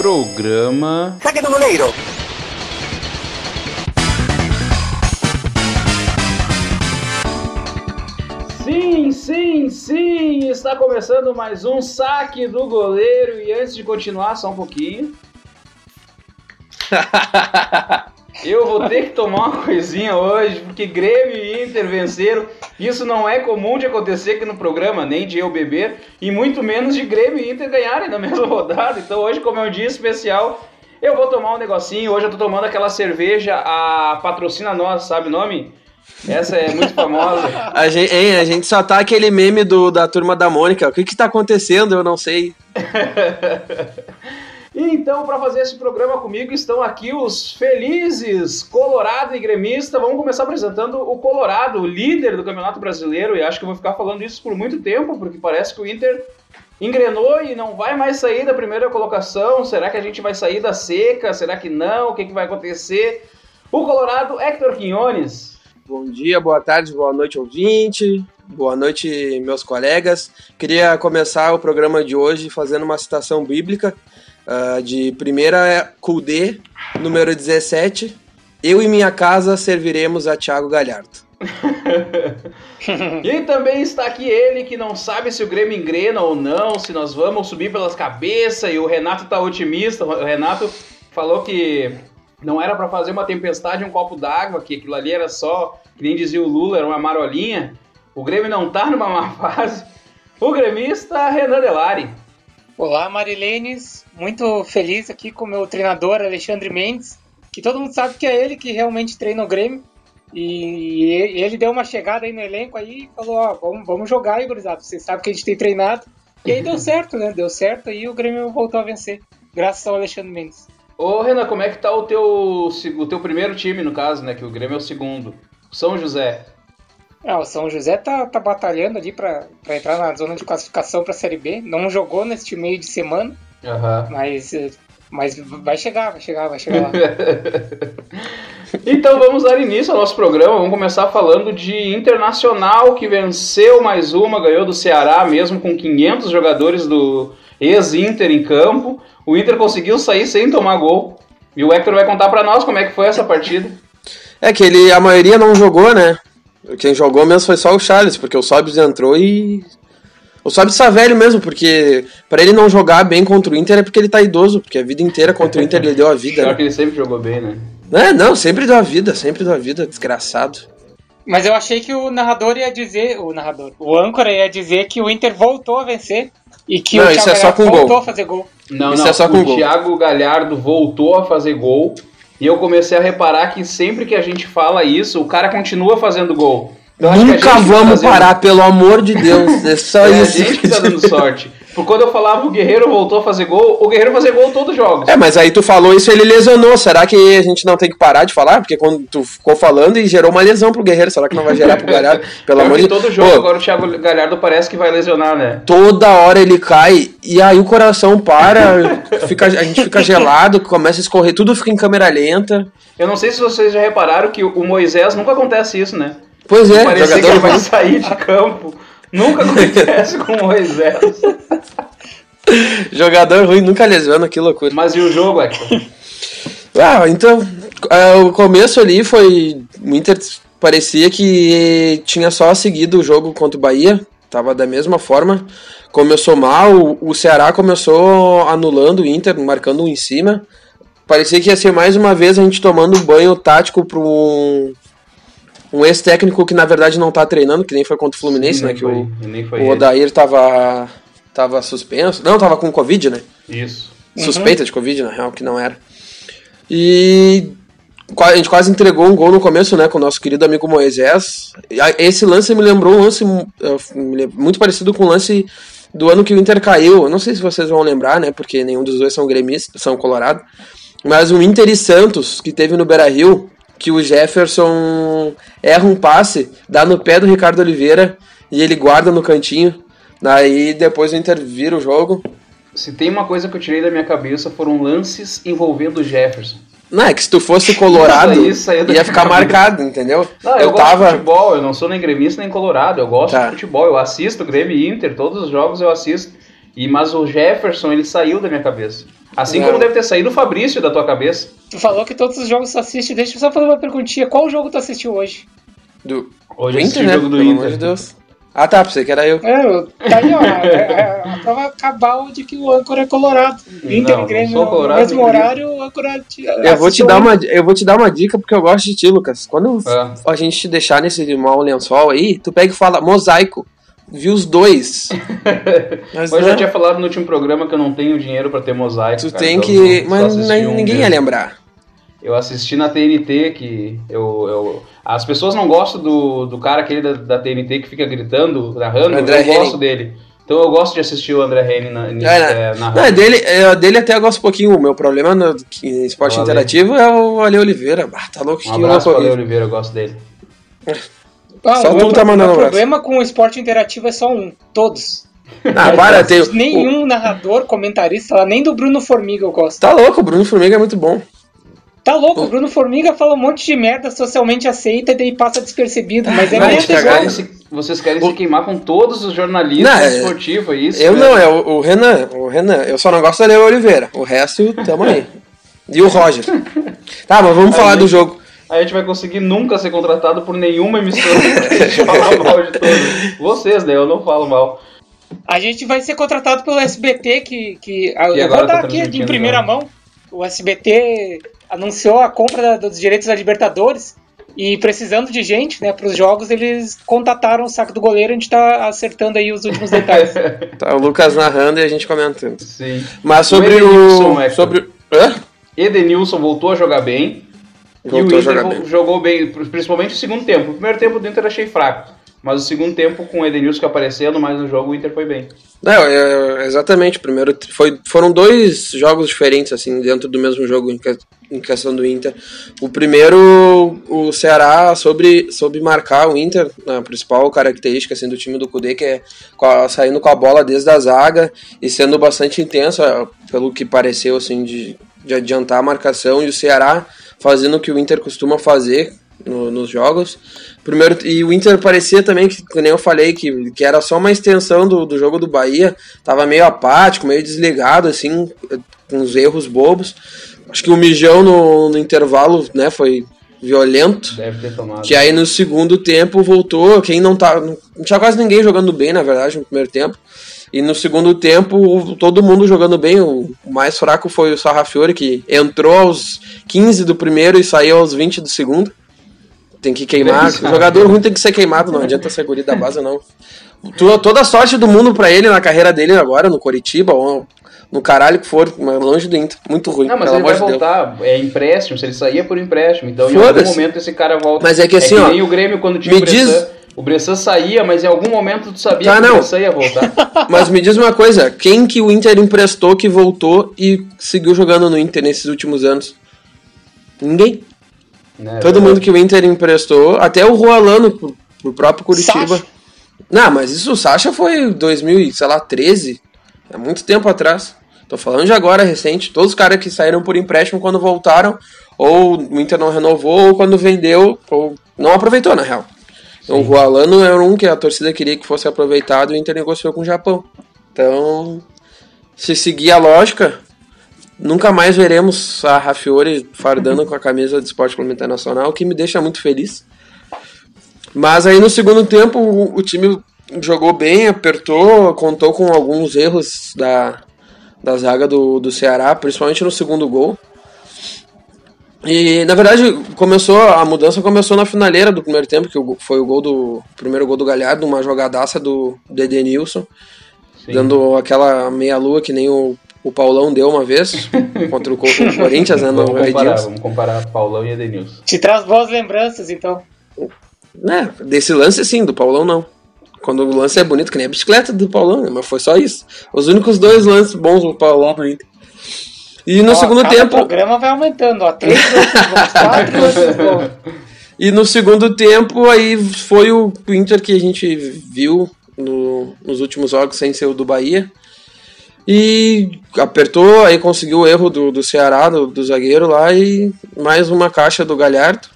programa Saque do Goleiro. Sim, está começando mais um Saque do Goleiro. E antes de continuar, só um pouquinho. Eu vou ter que tomar uma coisinha hoje, porque Grêmio e Inter venceram. Isso não é comum de acontecer aqui no programa, nem de eu beber, e muito menos de Grêmio e Inter ganharem na mesma rodada. Então hoje, como é um dia especial, eu vou tomar um negocinho. Hoje eu tô tomando aquela cerveja, a Patrocina Nós, sabe o nome? Essa é muito famosa. A gente só tá aquele meme da Turma da Mônica. O que tá acontecendo? Eu não sei. Então, para fazer esse programa comigo, estão aqui os felizes Colorado e Gremista. Vamos começar apresentando o Colorado, o líder do Campeonato Brasileiro, e acho que eu vou ficar falando isso por muito tempo, porque parece que o Inter engrenou e não vai mais sair da primeira colocação. Será que a gente vai sair da seca? Será que não? O que vai acontecer? O Colorado, Héctor Quinhones. Bom dia, boa tarde, boa noite, ouvinte. Boa noite, meus colegas. Queria começar o programa de hoje fazendo uma citação bíblica. De primeira é Kudê, número 17, eu e minha casa serviremos a Thiago Galhardo. E também está aqui ele que não sabe se o Grêmio engrena ou não, se nós vamos subir pelas cabeças, e o Renato tá otimista. O Renato falou que não era para fazer uma tempestade, um copo d'água, que aquilo ali era só, que nem dizia o Lula, era uma marolinha. O Grêmio não tá numa má fase. O gremista Renan Delari. Olá, Marilenes, muito feliz aqui com o meu treinador Alexandre Mendes, que todo mundo sabe que é ele que realmente treina o Grêmio, e ele deu uma chegada aí no elenco aí e falou, ó, vamos jogar aí, gurizada, vocês sabem que a gente tem treinado, e aí deu certo, né, e o Grêmio voltou a vencer, graças ao Alexandre Mendes. Ô Renan, como é que tá o teu primeiro time, no caso, né, que o Grêmio é o segundo, São José? Ah, o São José tá batalhando ali pra entrar na zona de classificação pra Série B. Não jogou neste meio de semana, mas vai chegar lá. Então vamos dar início ao nosso programa. Vamos começar falando de Internacional, que venceu mais uma, ganhou do Ceará, mesmo com 500 jogadores do ex-Inter em campo. O Inter conseguiu sair sem tomar gol. E o Héctor vai contar pra nós como é que foi essa partida. É que a maioria não jogou, né? Quem jogou mesmo foi só o Charles, porque o Sobis entrou e... O Sobis tá velho mesmo, porque pra ele não jogar bem contra o Inter é porque ele tá idoso, porque a vida inteira contra o Inter ele deu a vida. Claro, né? Que ele sempre jogou bem, né? Não, sempre deu a vida, desgraçado. Mas eu achei que o âncora ia dizer que o Inter voltou a vencer e que o Thiago Galhardo voltou a fazer gol. O Thiago Galhardo voltou a fazer gol. E eu comecei a reparar que sempre que a gente fala isso, o cara continua fazendo gol. Então, nunca vamos parar, pelo amor de Deus. É só isso. A gente tá dando sorte. Porque quando eu falava o Guerreiro voltou a fazer gol, o Guerreiro fazia gol todos os jogos. É, mas aí tu falou isso, ele lesionou. Será que a gente não tem que parar de falar? Porque quando tu ficou falando e gerou uma lesão pro Guerreiro, será que não vai gerar pro Galhardo? Pelo amor de Deus. Todo jogo, agora o Thiago Galhardo parece que vai lesionar, né? Toda hora ele cai e aí o coração para, a gente fica gelado, começa a escorrer, tudo fica em câmera lenta. Eu não sei se vocês já repararam que o Moisés nunca acontece isso, né? Pois é, parece que ele vai sair de campo. Nunca acontece com o Moisés. Jogador ruim, nunca lesiona, que loucura. Mas e o jogo, Hector? Então, o começo ali foi... O Inter parecia que tinha só seguido o jogo contra o Bahia. Tava da mesma forma. Começou mal, o Ceará começou anulando o Inter, marcando um em cima. Parecia que ia ser mais uma vez a gente tomando um banho tático para um ex-técnico que, na verdade, não tá treinando, que nem foi contra o Fluminense, né? Que o Odair tava suspenso. Não, tava com Covid, né? Isso. Suspeita de Covid, na real, que não era. E a gente quase entregou um gol no começo, né? Com o nosso querido amigo Moisés. Esse lance me lembrou um lance muito parecido com o lance do ano que o Inter caiu. Eu não sei se vocês vão lembrar, né? Porque nenhum dos dois são gremistas, são colorado. Mas o Inter e Santos, que teve no Beira-Rio, que o Jefferson erra um passe, dá no pé do Ricardo Oliveira e ele guarda no cantinho. Daí depois o Inter vira o jogo. Se tem uma coisa que eu tirei da minha cabeça foram lances envolvendo o Jefferson. Não, é que se tu fosse Colorado, ia ficar marcado, entendeu? Não, eu gosto de futebol, eu não sou nem gremista nem colorado, eu gosto de futebol, eu assisto Grêmio e Inter, todos os jogos eu assisto. Mas o Jefferson, ele saiu da minha cabeça. Assim como deve ter saído o Fabrício da tua cabeça. Tu falou que todos os jogos tu assiste. Deixa eu só fazer uma perguntinha. Qual jogo tu assistiu hoje? Hoje eu assisti o jogo do Inter. Pelo amor de Deus. Ah, tá, pensei que era eu. Tá aí, ó. A prova cabal de que o âncora é colorado. Inter e Grêmio, no mesmo horário, o âncora... Eu vou te dar uma dica, porque eu gosto de ti, Lucas. Quando a gente te deixar nesse mau lençol aí, tu pega e fala mosaico. Vi os dois. Mas eu já tinha falado no último programa que eu não tenho dinheiro pra ter mosaico. Tu cara, tem que... Mas ninguém ia lembrar. Eu assisti na TNT, que as pessoas não gostam do cara aquele da TNT que fica gritando, narrando, eu gosto dele. Então eu gosto de assistir o André Henning narrando. Não, dele até eu gosto um pouquinho. O meu problema em esporte interativo é o Ale Oliveira. Tá louco, um abraço pro Ale Oliveira, eu gosto dele. O problema com o esporte interativo é só todos. Nenhum narrador, comentarista lá, nem do Bruno Formiga eu gosto. Tá louco, o Bruno Formiga é muito bom. Tá louco, o Bruno Formiga fala um monte de merda socialmente aceita e daí passa despercebido, mas vocês querem se queimar com todos os jornalistas esportivos, é isso? Eu não, é o Renan, eu só não gosto da Leo Oliveira, o resto tamo aí. E o Roger. Tá, mas vamos falar do jogo. Aí a gente vai conseguir nunca ser contratado por nenhuma emissora de falar mal de todos. Vocês, né? Eu não falo mal. A gente vai ser contratado pelo SBT, que eu vou dar aqui em primeira mão. O SBT anunciou a compra dos direitos da Libertadores e precisando de gente, né, para os jogos, eles contataram o saco do goleiro, a gente tá acertando aí os últimos detalhes. Tá, o Lucas narrando e a gente comentando. Sim. Mas Edenilson voltou a jogar bem. E o Inter jogou bem, principalmente o segundo tempo. O primeiro tempo do Inter achei fraco, mas o segundo tempo com o Edenilson que aparecendo mais no jogo, o Inter foi bem. Exatamente, o primeiro foram dois jogos diferentes assim dentro do mesmo jogo em questão do Inter. O primeiro, o Ceará soube marcar o Inter, a principal característica assim, do time do Kudê, que é saindo com a bola desde a zaga e sendo bastante intensa, pelo que pareceu assim, de adiantar a marcação, e o Ceará fazendo o que o Inter costuma fazer nos jogos. Primeiro, e o Inter parecia também, que nem eu falei, que era só uma extensão do jogo do Bahia, tava meio apático, meio desligado, assim, com uns erros bobos. Acho que o mijão no intervalo, né, foi violento. Deve ter tomado. Que aí no segundo tempo voltou, não tinha quase ninguém jogando bem, na verdade, no primeiro tempo. E no segundo tempo, todo mundo jogando bem. O mais fraco foi o Sarrafiore, que entrou aos 15 do primeiro e saiu aos 20 do segundo. Tem que queimar. O jogador ruim tem que ser queimado, não adianta ser guri da base, não. Toda a sorte do mundo pra ele na carreira dele agora, no Coritiba, ou no caralho que for, longe do Inter. Muito ruim. Não, mas ele vai voltar. É empréstimo, se ele saía por empréstimo. Então, em algum momento, esse cara volta. Mas é que assim, ó. E o Grêmio, quando tinha o Bressan saía, mas em algum momento tu sabia que o Bressan ia voltar. Mas me diz uma coisa, quem que o Inter emprestou que voltou e seguiu jogando no Inter nesses últimos anos? Ninguém. Todo mundo que o Inter emprestou, até o Rualano pro próprio Curitiba. Sacha. Não, mas isso o Sacha foi 2013, é muito tempo atrás. Tô falando de agora, recente. Todos os caras que saíram por empréstimo quando voltaram, ou o Inter não renovou, ou quando vendeu, ou não aproveitou, na real. Então, o Rualano era um que a torcida queria que fosse aproveitado e o Inter negociou com o Japão. Então, se seguir a lógica, nunca mais veremos a Sarrafiore fardando com a camisa do Esporte Clube Internacional, o que me deixa muito feliz. Mas aí no segundo tempo o time jogou bem, apertou, contou com alguns erros da zaga do Ceará, principalmente no segundo gol. E, na verdade, a mudança começou na finaleira do primeiro tempo, que foi o primeiro gol do Galhardo, uma jogadaça do Edenilson, dando aquela meia-lua que nem o Paulão deu uma vez, contra o Corinthians, né? Vamos comparar Paulão e Edenilson. Te traz boas lembranças, então. Desse lance, sim, do Paulão, não. Quando o lance é bonito, que nem a bicicleta do Paulão, né? Mas foi só isso. Os únicos dois lances bons do Paulão no Inter. E no segundo tempo. O programa vai aumentando, ó. 3 lances, 4 lances bons. E no segundo tempo, aí foi o Inter que a gente viu nos últimos jogos, sem ser o do Bahia. E apertou, aí conseguiu o erro do Ceará, do zagueiro lá, e mais uma caixa do Galhardo.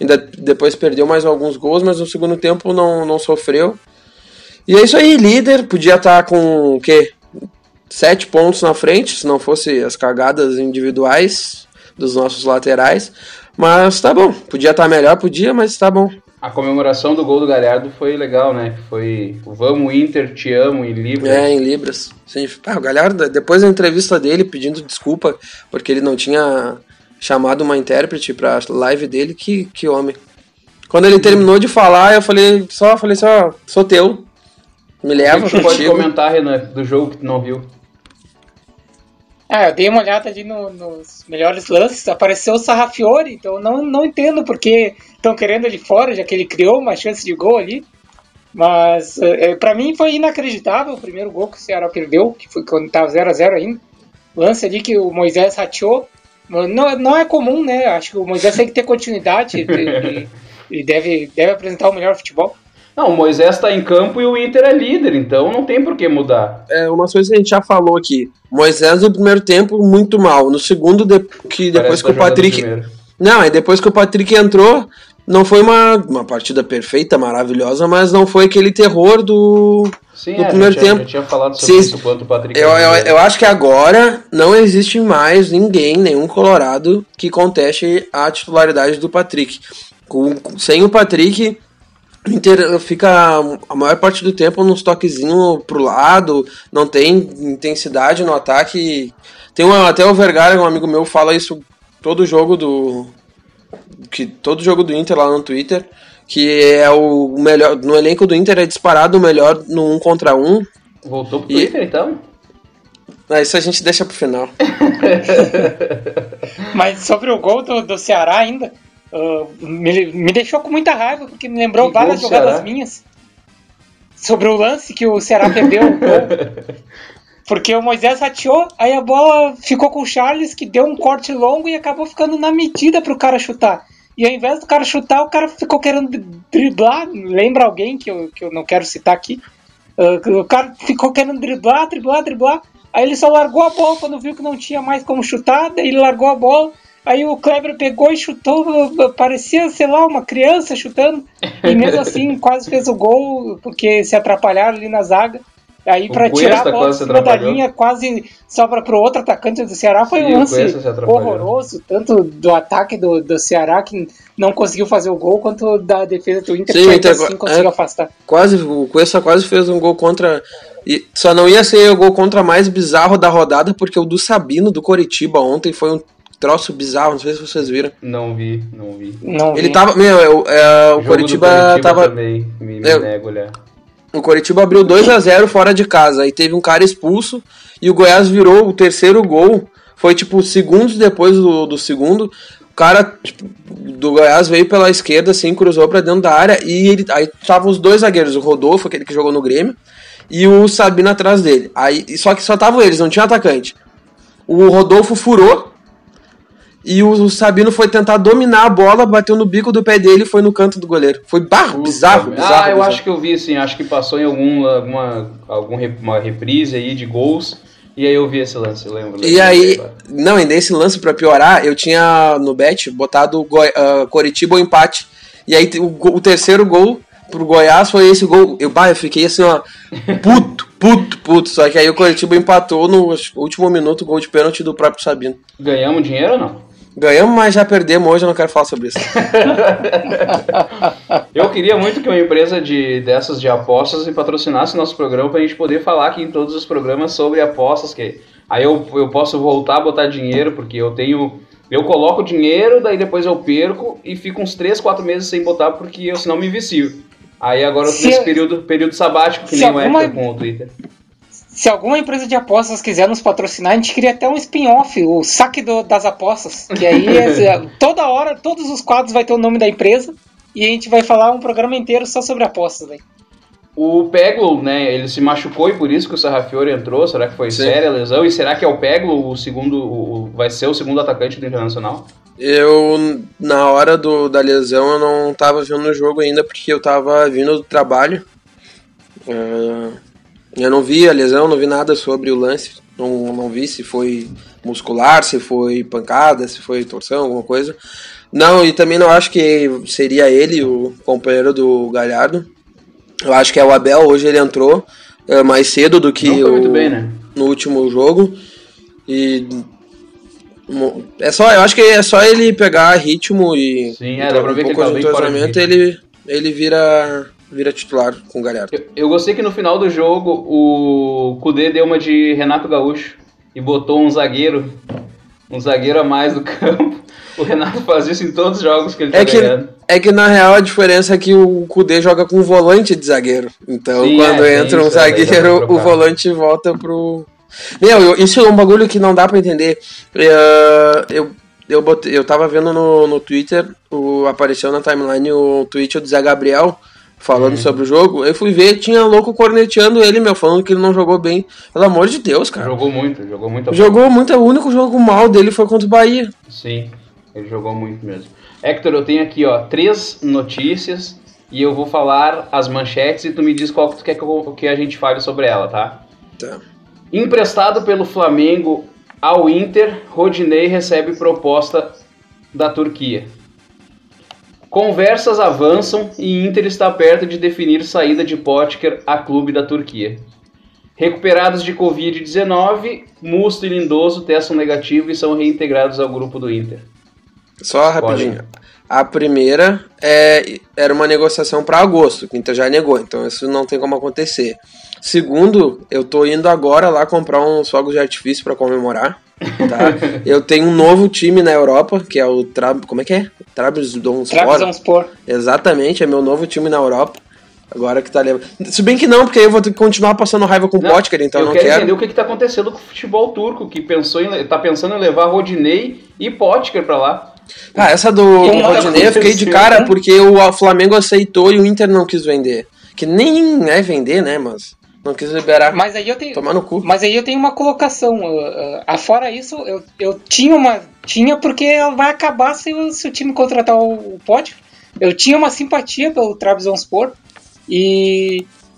Ainda depois perdeu mais alguns gols, mas no segundo tempo não sofreu. E é isso aí, líder. Podia estar com o quê? 7 pontos na frente, se não fosse as cagadas individuais dos nossos laterais. Mas tá bom, podia estar melhor, podia, mas tá bom. A comemoração do gol do Galhardo foi legal, né? Foi "Vamos Inter, te amo" em Libras. É, em Libras. Sim. Ah, o Galhardo, depois da entrevista dele pedindo desculpa porque ele não tinha chamado uma intérprete pra live dele, que homem. Quando ele terminou de falar, eu falei só, sou teu, me leva contigo. Pode comentar, Renan, do jogo que tu não viu. Ah, eu dei uma olhada ali nos melhores lances, apareceu o Sarrafiore, então não entendo porque estão querendo ele fora, já que ele criou uma chance de gol ali. Mas pra mim foi inacreditável o primeiro gol que o Ceará perdeu, que foi quando estava 0-0 ainda. Lance ali que o Moisés rateou. Não é comum, né? Acho que o Moisés tem que ter continuidade e deve apresentar o melhor futebol. Não, o Moisés está em campo e o Inter é líder, então não tem por que mudar. É, uma coisa que a gente já falou aqui, Moisés no primeiro tempo muito mal, no segundo, depois que o Patrick... Não, e depois que o Patrick entrou, não foi uma partida perfeita, maravilhosa, mas não foi aquele terror do primeiro tempo. Sim, eu tinha falado sobre isso quanto o Patrick... Eu acho que agora não existe mais ninguém, nenhum colorado, que conteste a titularidade do Patrick. Sem o Patrick... O Inter fica a maior parte do tempo nos toquezinhos pro lado, não tem intensidade no ataque. Até o Vergara, um amigo meu, fala isso todo jogo do Inter lá no Twitter, que é o melhor no elenco do Inter, é disparado o melhor no 1 contra 1. Voltou pro Twitter, então? Isso a gente deixa pro final. Mas sobre o gol do Ceará ainda... me deixou com muita raiva, porque me lembrou que várias jogadas minhas sobre o lance que o Ceará perdeu o gol. Porque o Moisés rateou, aí a bola ficou com o Charles, que deu um corte longo e acabou ficando na medida pro cara chutar. E ao invés do cara chutar, o cara ficou querendo driblar. Lembra alguém que eu não quero citar aqui? O cara ficou querendo driblar. Aí ele só largou a bola quando viu que não tinha mais como chutar, daí ele largou a bola. Aí o Kleber pegou e chutou, parecia, sei lá, uma criança chutando, e mesmo assim quase fez o gol, porque se atrapalharam ali na zaga. Aí para tirar a bola de cima da linha, quase sobra para o outro atacante do Ceará. Foi um lance horroroso, tanto do ataque do Ceará, que não conseguiu fazer o gol, quanto da defesa do Inter, que ainda assim conseguiu afastar. O Cuesta quase fez um gol contra... E só não ia ser o gol contra mais bizarro da rodada, porque o do Sabino, do Coritiba, ontem foi um troço bizarro, não sei se vocês viram. Não vi. Ele tava, o Coritiba tava... Também, me nego, olhar. O Coritiba abriu 2-0 fora de casa, e teve um cara expulso, e o Goiás virou o terceiro gol, foi tipo segundos depois do segundo, o cara do Goiás veio pela esquerda, assim, cruzou pra dentro da área, e aí estavam os dois zagueiros, o Rodolfo, aquele que jogou no Grêmio, e o Sabino atrás dele. Aí, só que só estavam eles, não tinha atacante. O Rodolfo furou, e o Sabino foi tentar dominar a bola, bateu no bico do pé dele e foi no canto do goleiro. Foi bizarro. Eu acho que eu vi, assim, acho que passou em alguma reprise aí de gols, e aí eu vi esse lance, eu lembro. E aí, não, ainda esse lance pra piorar, eu tinha no bet botado Coritiba ou empate, e aí o terceiro gol pro Goiás foi esse gol. Eu fiquei assim, ó, puto, só que aí o Coritiba empatou no último minuto, gol de pênalti do próprio Sabino. Ganhamos dinheiro ou não? Ganhamos, mas já perdemos hoje, eu não quero falar sobre isso. Eu queria muito que uma empresa dessas de apostas patrocinasse nosso programa pra gente poder falar aqui em todos os programas sobre apostas, que aí eu posso voltar a botar dinheiro, porque eu coloco dinheiro, daí depois eu perco e fico uns 3, 4 meses sem botar, porque eu senão me vicio. Aí agora eu tô nesse período sabático, que nem o Hector com o Twitter. Se alguma empresa de apostas quiser nos patrocinar, a gente cria até um spin-off, o saque das apostas, que aí toda hora, todos os quadros vai ter o nome da empresa, e a gente vai falar um programa inteiro só sobre apostas. Né? O Peglo, né, ele se machucou e por isso que o Sarrafiore entrou, será que foi séria a lesão? E será que é o Peglo vai ser o segundo atacante do Internacional? Eu, na hora da lesão, eu não tava vendo o jogo ainda, porque eu tava vindo do trabalho. Eu não vi a lesão, não vi nada sobre o lance. Não vi se foi muscular, se foi pancada, se foi torção, alguma coisa. Não, e também não acho que seria ele, o companheiro do Galhardo. Eu acho que é o Abel, hoje ele entrou mais cedo do que o... Não foi muito bem, né? no último jogo. E é só, eu acho que é só ele pegar ritmo e dá pra ver que ele vira titular com o Galhardo. Eu gostei que no final do jogo o Kudê deu uma de Renato Gaúcho e botou um zagueiro a mais do campo. O Renato faz isso em todos os jogos que ele tá ganhando. É que na real a diferença é que o Kudê joga com um volante de zagueiro. Então entra um zagueiro, o volante volta pro... Isso é um bagulho que não dá pra entender. Eu tava vendo no Twitter, apareceu na timeline o tweet do Zé Gabriel falando sobre o jogo. Eu fui ver, tinha louco corneteando ele, falando que ele não jogou bem. Pelo amor de Deus, cara. Jogou muito. Jogou muito, o único jogo mal dele foi contra o Bahia. Sim, ele jogou muito mesmo. Héctor, eu tenho aqui, 3 notícias e eu vou falar as manchetes e tu me diz qual que tu quer que a gente fale sobre ela, tá? Tá. Emprestado pelo Flamengo ao Inter, Rodinei recebe proposta da Turquia. Conversas avançam e Inter está perto de definir saída de Potker a clube da Turquia. Recuperados de Covid-19, Musto e Lindoso testam negativo e são reintegrados ao grupo do Inter. Só rapidinho. A primeira era uma negociação para agosto, que o Inter já negou, então isso não tem como acontecer. Segundo, eu tô indo agora lá comprar uns fogos de artifício para comemorar, tá? Eu tenho um novo time na Europa, que é o Trabzonspor. Exatamente, é meu novo time na Europa. Agora que tá levando. Se bem que não, porque eu vou ter que continuar passando raiva com o Potker, então eu não quero. Eu quero entender o que tá acontecendo com o futebol turco, que tá pensando em levar Rodinei e Potker para lá. Essa do Rodinei eu fiquei de cara, porque o Flamengo aceitou e o Inter não quis vender. Que nem é vender, né, mas... Não quis liberar. Mas aí eu tenho, tomar no cu. Mas aí eu tenho uma colocação. Afora isso, eu tinha uma... Tinha porque vai acabar se o time contratar o Potker. Eu tinha uma simpatia pelo Trabzonspor.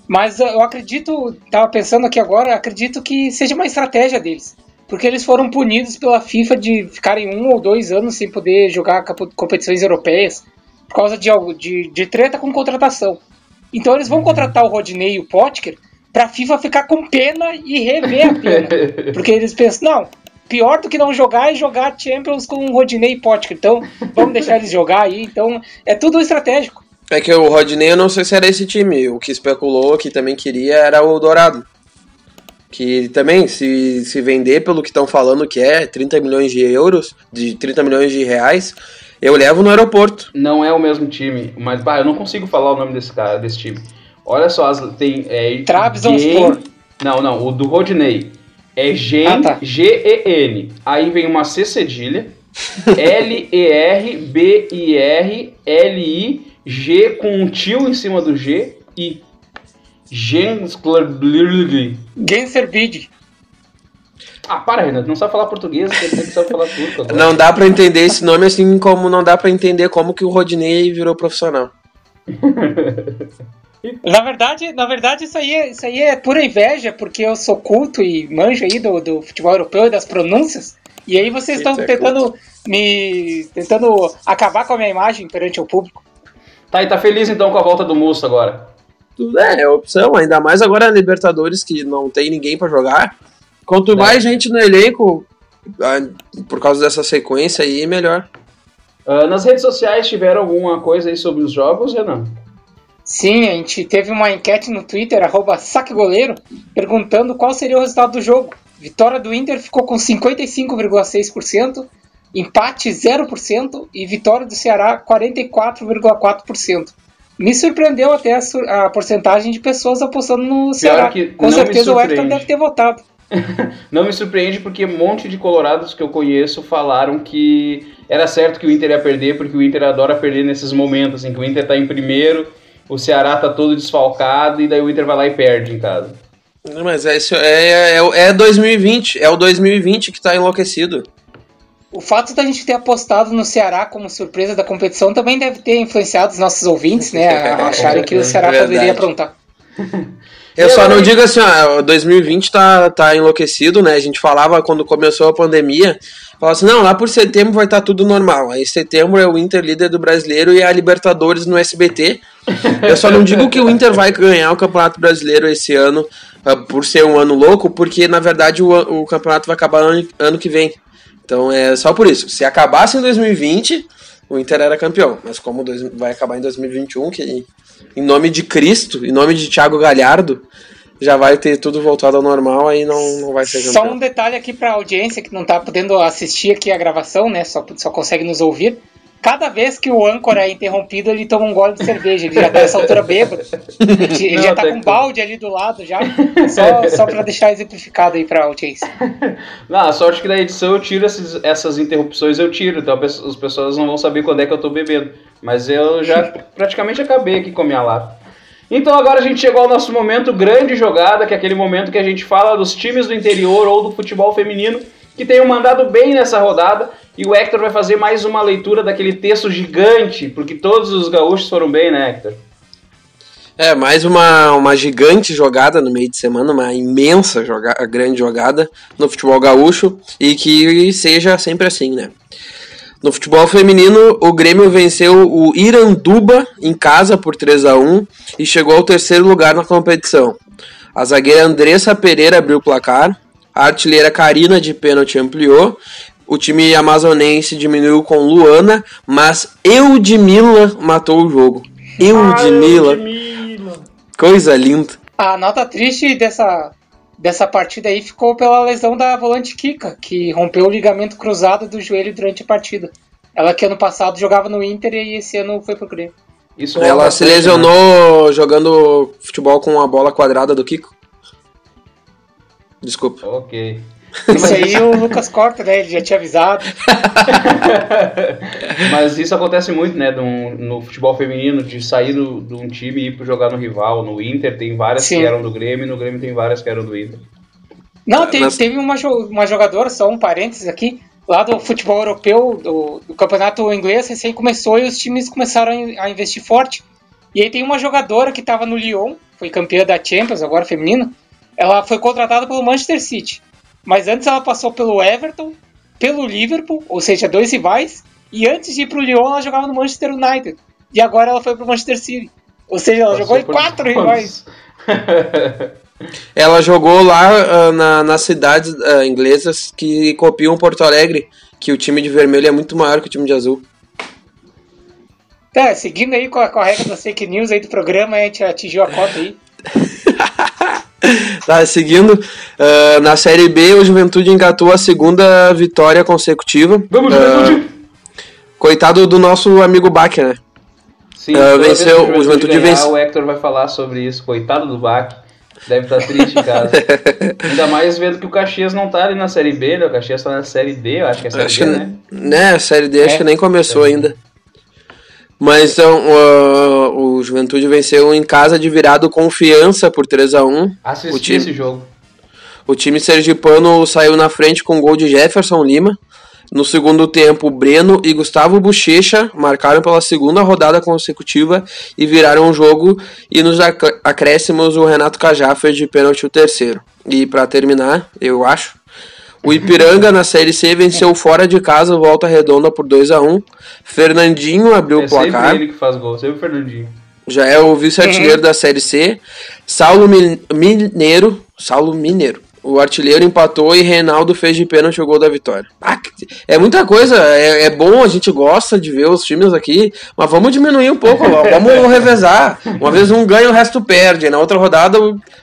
Mas eu acredito... Estava pensando aqui agora, acredito que seja uma estratégia deles. Porque eles foram punidos pela FIFA de ficarem 1 ou 2 anos sem poder jogar competições europeias. Por causa de treta com contratação. Então eles vão contratar o Rodinei e o Potker pra FIFA ficar com pena e rever a pena. Porque eles pensam, pior do que não jogar é jogar Champions com o Rodinei e Potker. Então vamos deixar eles jogar aí. Então é tudo estratégico. É que o Rodinei, eu não sei se era esse time. O que especulou que também queria era o Dourado. Que também, se vender pelo que estão falando que é 30 milhões de euros, de 30 milhões de reais... Eu levo no aeroporto. Não é o mesmo time, mas eu não consigo falar o nome desse time. Olha só, tem... Trabzonspor. Não, o do Rodinei. É G-E-N. Aí vem uma C cedilha, L-E-R-B-I-R-L-I-G com um tio em cima do G e... Genserbid. Para, Renato, não sabe falar português, ele sabe falar turco agora. Não dá pra entender esse nome, assim como não dá pra entender como que o Rodinei virou profissional. Na verdade isso aí é pura inveja, porque eu sou culto e manjo aí do futebol europeu e das pronúncias, e aí vocês estão tentando acabar com a minha imagem perante o público. E tá feliz então com a volta do Musto agora? É opção, ainda mais agora na Libertadores, que não tem ninguém pra jogar. Quanto mais gente no elenco, por causa dessa sequência aí, melhor. Nas redes sociais tiveram alguma coisa aí sobre os jogos, Renan? Sim, a gente teve uma enquete no Twitter, @saquegoleiro, perguntando qual seria o resultado do jogo. Vitória do Inter ficou com 55,6%, empate 0% e vitória do Ceará 44,4%. Me surpreendeu até a porcentagem de pessoas apostando no Ceará. Com certeza o Everton deve ter votado. Não me surpreende porque um monte de colorados que eu conheço falaram que era certo que o Inter ia perder, porque o Inter adora perder nesses momentos, assim, que o Inter tá em primeiro, o Ceará tá todo desfalcado e daí o Inter vai lá e perde em casa. Mas isso é 2020, é o 2020 que tá enlouquecido. O fato da gente ter apostado no Ceará como surpresa da competição também deve ter influenciado os nossos ouvintes, né, a acharem que o Ceará poderia aprontar. Eu só não digo assim, 2020 tá enlouquecido, né? A gente falava quando começou a pandemia, falava assim, lá por setembro vai estar tudo normal. Aí setembro é o Inter líder do Brasileiro e a Libertadores no SBT. Eu só não digo que o Inter vai ganhar o Campeonato Brasileiro esse ano, por ser um ano louco, porque na verdade o campeonato vai acabar ano que vem. Então é só por isso. Se acabasse em 2020, o Inter era campeão. Mas como vai acabar em 2021, que em nome de Cristo, em nome de Thiago Galhardo, já vai ter tudo voltado ao normal, aí não vai ser campeão. Só um detalhe aqui para a audiência que não está podendo assistir aqui a gravação, né? Só consegue nos ouvir. Cada vez que o âncora é interrompido, ele toma um gole de cerveja. Ele já tá nessa altura bêbado. Ele já tá com um balde ali do lado já. Só pra deixar exemplificado aí pra audiência. Não, a sorte que da edição eu tiro essas interrupções, Então as pessoas não vão saber quando é que eu tô bebendo. Mas eu já praticamente acabei aqui com a minha lata. Então agora a gente chegou ao nosso momento grande jogada, que é aquele momento que a gente fala dos times do interior ou do futebol feminino, que tem um mandado bem nessa rodada. E o Héctor vai fazer mais uma leitura daquele texto gigante, porque todos os gaúchos foram bem, né, Héctor? É, mais uma gigante jogada no meio de semana, uma imensa grande jogada no futebol gaúcho, e que seja sempre assim, né? No futebol feminino, o Grêmio venceu o Iranduba em casa por 3-1 e chegou ao terceiro lugar na competição. A zagueira Andressa Pereira abriu o placar, a artilheira Karina de pênalti ampliou. O time amazonense diminuiu com Luana, mas Eudmila matou o jogo. Eudmila. Coisa linda. A nota triste dessa partida aí ficou pela lesão da volante Kika, que rompeu o ligamento cruzado do joelho durante a partida. Ela que ano passado jogava no Inter e esse ano foi pro Grêmio. Ela se lesionou jogando futebol com a bola quadrada do Kiko. Desculpa. Ok. Isso aí o Lucas corta, né? Ele já tinha avisado. Mas isso acontece muito, né? No futebol feminino, de sair de um time e ir para jogar no rival. No Inter tem várias Sim. que eram do Grêmio, e no Grêmio tem várias que eram do Inter. Não, teve uma jogadora, só um parênteses aqui, lá do futebol europeu, do campeonato inglês, recém começou e os times começaram a investir forte. E aí tem uma jogadora que estava no Lyon, foi campeã da Champions, agora feminina. Ela foi contratada pelo Manchester City. Mas antes ela passou pelo Everton, pelo Liverpool, ou seja, dois rivais, e antes de ir pro Lyon ela jogava no Manchester United, e agora ela foi pro Manchester City, ou seja, ela jogou em quatro rivais. Ela jogou lá nas cidades inglesas que copiam Porto Alegre, que o time de vermelho é muito maior que o time de azul. Tá, seguindo aí com a regra das fake news aí do programa, a gente atingiu a cota aí. Tá, seguindo, na Série B, o Juventude engatou a segunda vitória consecutiva. Vamos, Juventude! Coitado do nosso amigo Bach, né? Sim, venceu, o Juventude venceu. O Héctor vai falar sobre isso, coitado do Bach. Deve estar triste em casa. Ainda mais vendo que o Caxias não tá ali na Série B, né? O Caxias tá na Série D, eu acho que é Série D, né? Né, Série D acho que nem começou ainda. Mas então, o Juventude venceu em casa de virado Confiança por 3-1. Assisti esse jogo. O time sergipano saiu na frente com um gol de Jefferson Lima. No segundo tempo, Breno e Gustavo Bochecha marcaram pela segunda rodada consecutiva e viraram o jogo. E nos acréscimos, o Renato Cajá fez de pênalti o terceiro. E para terminar, eu acho... O Ipiranga, na Série C, venceu fora de casa, Volta Redonda por 2-1. Fernandinho abriu o placar. Sempre ele que faz gol, sempre o Fernandinho. Já é o vice-artilheiro da Série C. Saulo Mineiro. O artilheiro empatou e Reinaldo fez de pênalti o gol da vitória. Ah, é muita coisa, é bom, a gente gosta de ver os times aqui, mas vamos diminuir um pouco, vamos revezar. Uma vez um ganha, o resto perde. Na outra rodada,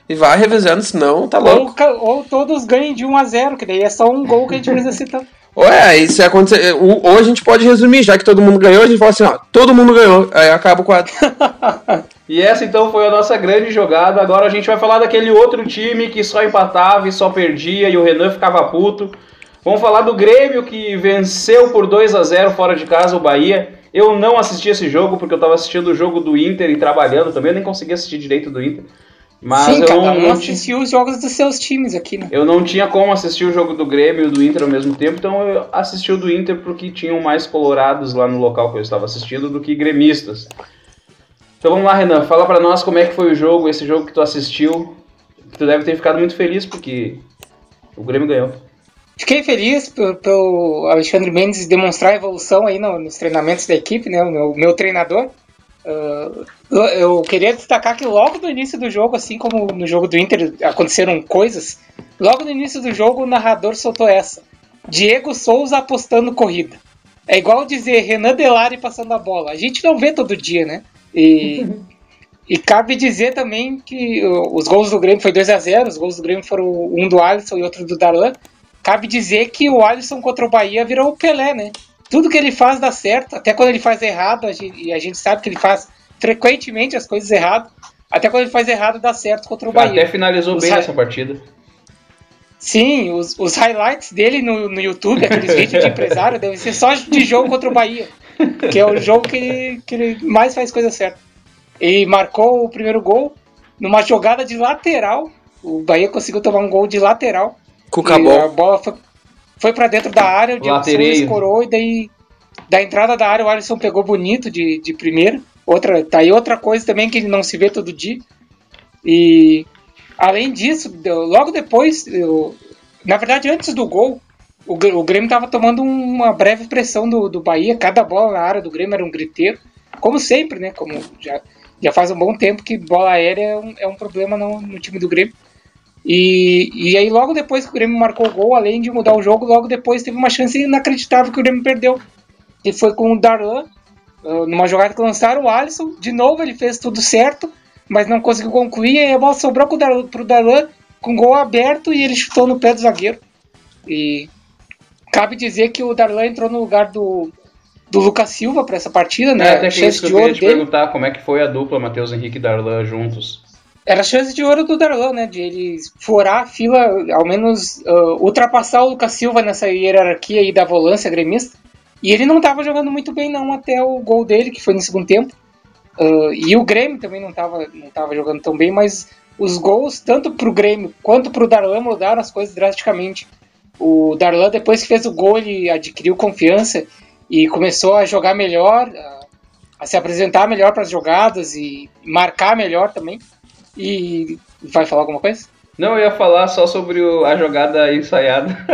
e vai revezando, senão tá louco. Ou todos ganham de 1-0, que daí é só um gol que a gente precisa citar. Ué, isso acontece. Ou a gente pode resumir, já que todo mundo ganhou, a gente fala assim, ó, todo mundo ganhou, aí acaba o quadro. E essa então foi a nossa grande jogada. Agora a gente vai falar daquele outro time que só empatava e só perdia e o Renan ficava puto. Vamos falar do Grêmio, que venceu por 2-0 fora de casa o Bahia. Eu não assisti esse jogo porque eu estava assistindo o jogo do Inter e trabalhando também, eu nem consegui assistir direito do Inter. Mas sim, cada um assistiu os jogos dos seus times aqui, né? Eu não tinha como assistir o jogo do Grêmio e do Inter ao mesmo tempo, então eu assisti o do Inter porque tinham mais colorados lá no local que eu estava assistindo do que gremistas. Então vamos lá, Renan, fala pra nós como é que foi o jogo, esse jogo que tu assistiu. Tu deve ter ficado muito feliz porque o Grêmio ganhou. Fiquei feliz pelo Alexandre Mendes demonstrar a evolução aí nos treinamentos da equipe, né? O meu treinador. Eu queria destacar que logo no início do jogo, assim como no jogo do Inter aconteceram coisas, logo no início do jogo o narrador soltou essa: Diego Souza apostando corrida. É igual dizer Renan Delari passando a bola. A gente não vê todo dia, né? E cabe dizer também que os gols do Grêmio foi 2-0, os gols do Grêmio foram um do Alisson e outro do Darlan. Cabe dizer que o Alisson contra o Bahia virou o Pelé, né? Tudo que ele faz dá certo, até quando ele faz errado, e a gente sabe que ele faz frequentemente as coisas erradas, até quando ele faz errado dá certo contra o Bahia. Até finalizou bem essa partida. Sim, os highlights dele no YouTube, aqueles vídeos de empresário, devem ser só de jogo contra o Bahia, que é o jogo que ele mais faz coisa certa. E marcou o primeiro gol numa jogada de lateral, o Bahia conseguiu tomar um gol de lateral, a bola foi pra dentro da área, o Diego Souza escorou, e daí da entrada da área o Alisson pegou bonito de primeira. Tá aí outra coisa também que não se vê todo dia. E além disso, logo depois, na verdade antes do gol, o Grêmio tava tomando uma breve pressão do Bahia, cada bola na área do Grêmio era um griteiro, como sempre, né? Como já faz um bom tempo que bola aérea é um problema no time do Grêmio. E aí logo depois que o Grêmio marcou o gol, além de mudar o jogo, logo depois teve uma chance inacreditável que o Grêmio perdeu, que foi com o Darlan, numa jogada que lançaram o Alisson, de novo ele fez tudo certo, mas não conseguiu concluir, e a bola sobrou pro Darlan com o gol aberto e ele chutou no pé do zagueiro. E cabe dizer que o Darlan entrou no lugar do Lucas Silva para essa partida, né? Até que isso, eu queria te perguntar como é que foi a dupla Matheus Henrique e Darlan juntos. Era a chance de ouro do Darlan, né? De ele furar a fila, ao menos ultrapassar o Lucas Silva nessa hierarquia aí da volância gremista. E ele não estava jogando muito bem não até o gol dele, que foi no segundo tempo. E o Grêmio também não estava jogando tão bem, mas os gols, tanto para o Grêmio quanto para o Darlan, mudaram as coisas drasticamente. O Darlan, depois que fez o gol, ele adquiriu confiança e começou a jogar melhor, a se apresentar melhor para as jogadas e marcar melhor também. E vai falar alguma coisa? Não, eu ia falar só sobre a jogada ensaiada.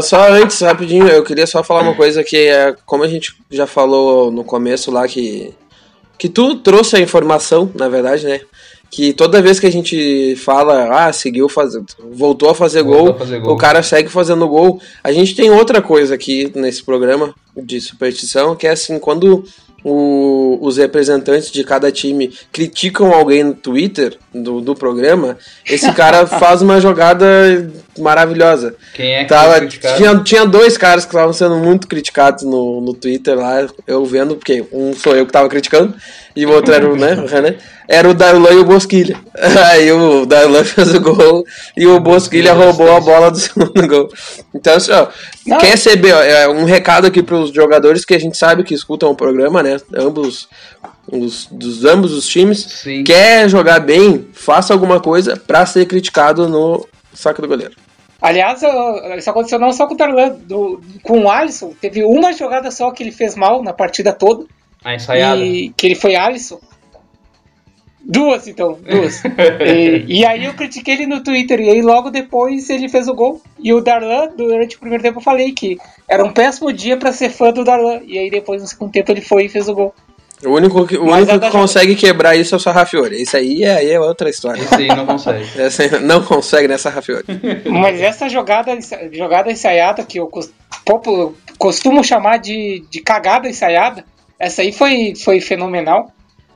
Só antes, rapidinho, eu queria só falar uma coisa que é, como a gente já falou no começo lá, que tu trouxe a informação, na verdade, né? Que toda vez que a gente fala, voltou a fazer gol, o cara segue fazendo gol. A gente tem outra coisa aqui nesse programa de superstição, que é assim, quando os representantes de cada time criticam alguém no Twitter do programa, esse cara faz uma jogada maravilhosa. Quem é que foi criticado? Tinha dois caras que estavam sendo muito criticados no Twitter lá, eu vendo, porque um sou eu que tava criticando e o outro era o Renan. Era o Darlan e o Bosquilha. Aí o Darlan fez o gol e o Bosquilha roubou a bola do segundo gol. Então, assim, ó, quer saber, ó, é um recado aqui para os jogadores que a gente sabe que escutam o programa, né? Ambos os times. Sim. Quer jogar bem, faça alguma coisa para ser criticado no saco do goleiro. Aliás, isso aconteceu não só com o Darlan, com o Alisson. Teve uma jogada só que ele fez mal na partida toda. A ensaiada. E que ele foi Alisson. Duas. E aí eu critiquei ele no Twitter, e aí logo depois ele fez o gol. E o Darlan, durante o primeiro tempo eu falei que era um péssimo dia pra ser fã do Darlan. E aí depois, no segundo tempo, ele foi e fez o gol. O único que consegue quebrar isso é o Sarrafiori. Isso aí é outra história. Isso aí não consegue. Não consegue, né, Sarrafiori? Mas essa jogada ensaiada, que eu costumo chamar de cagada ensaiada, essa aí foi fenomenal.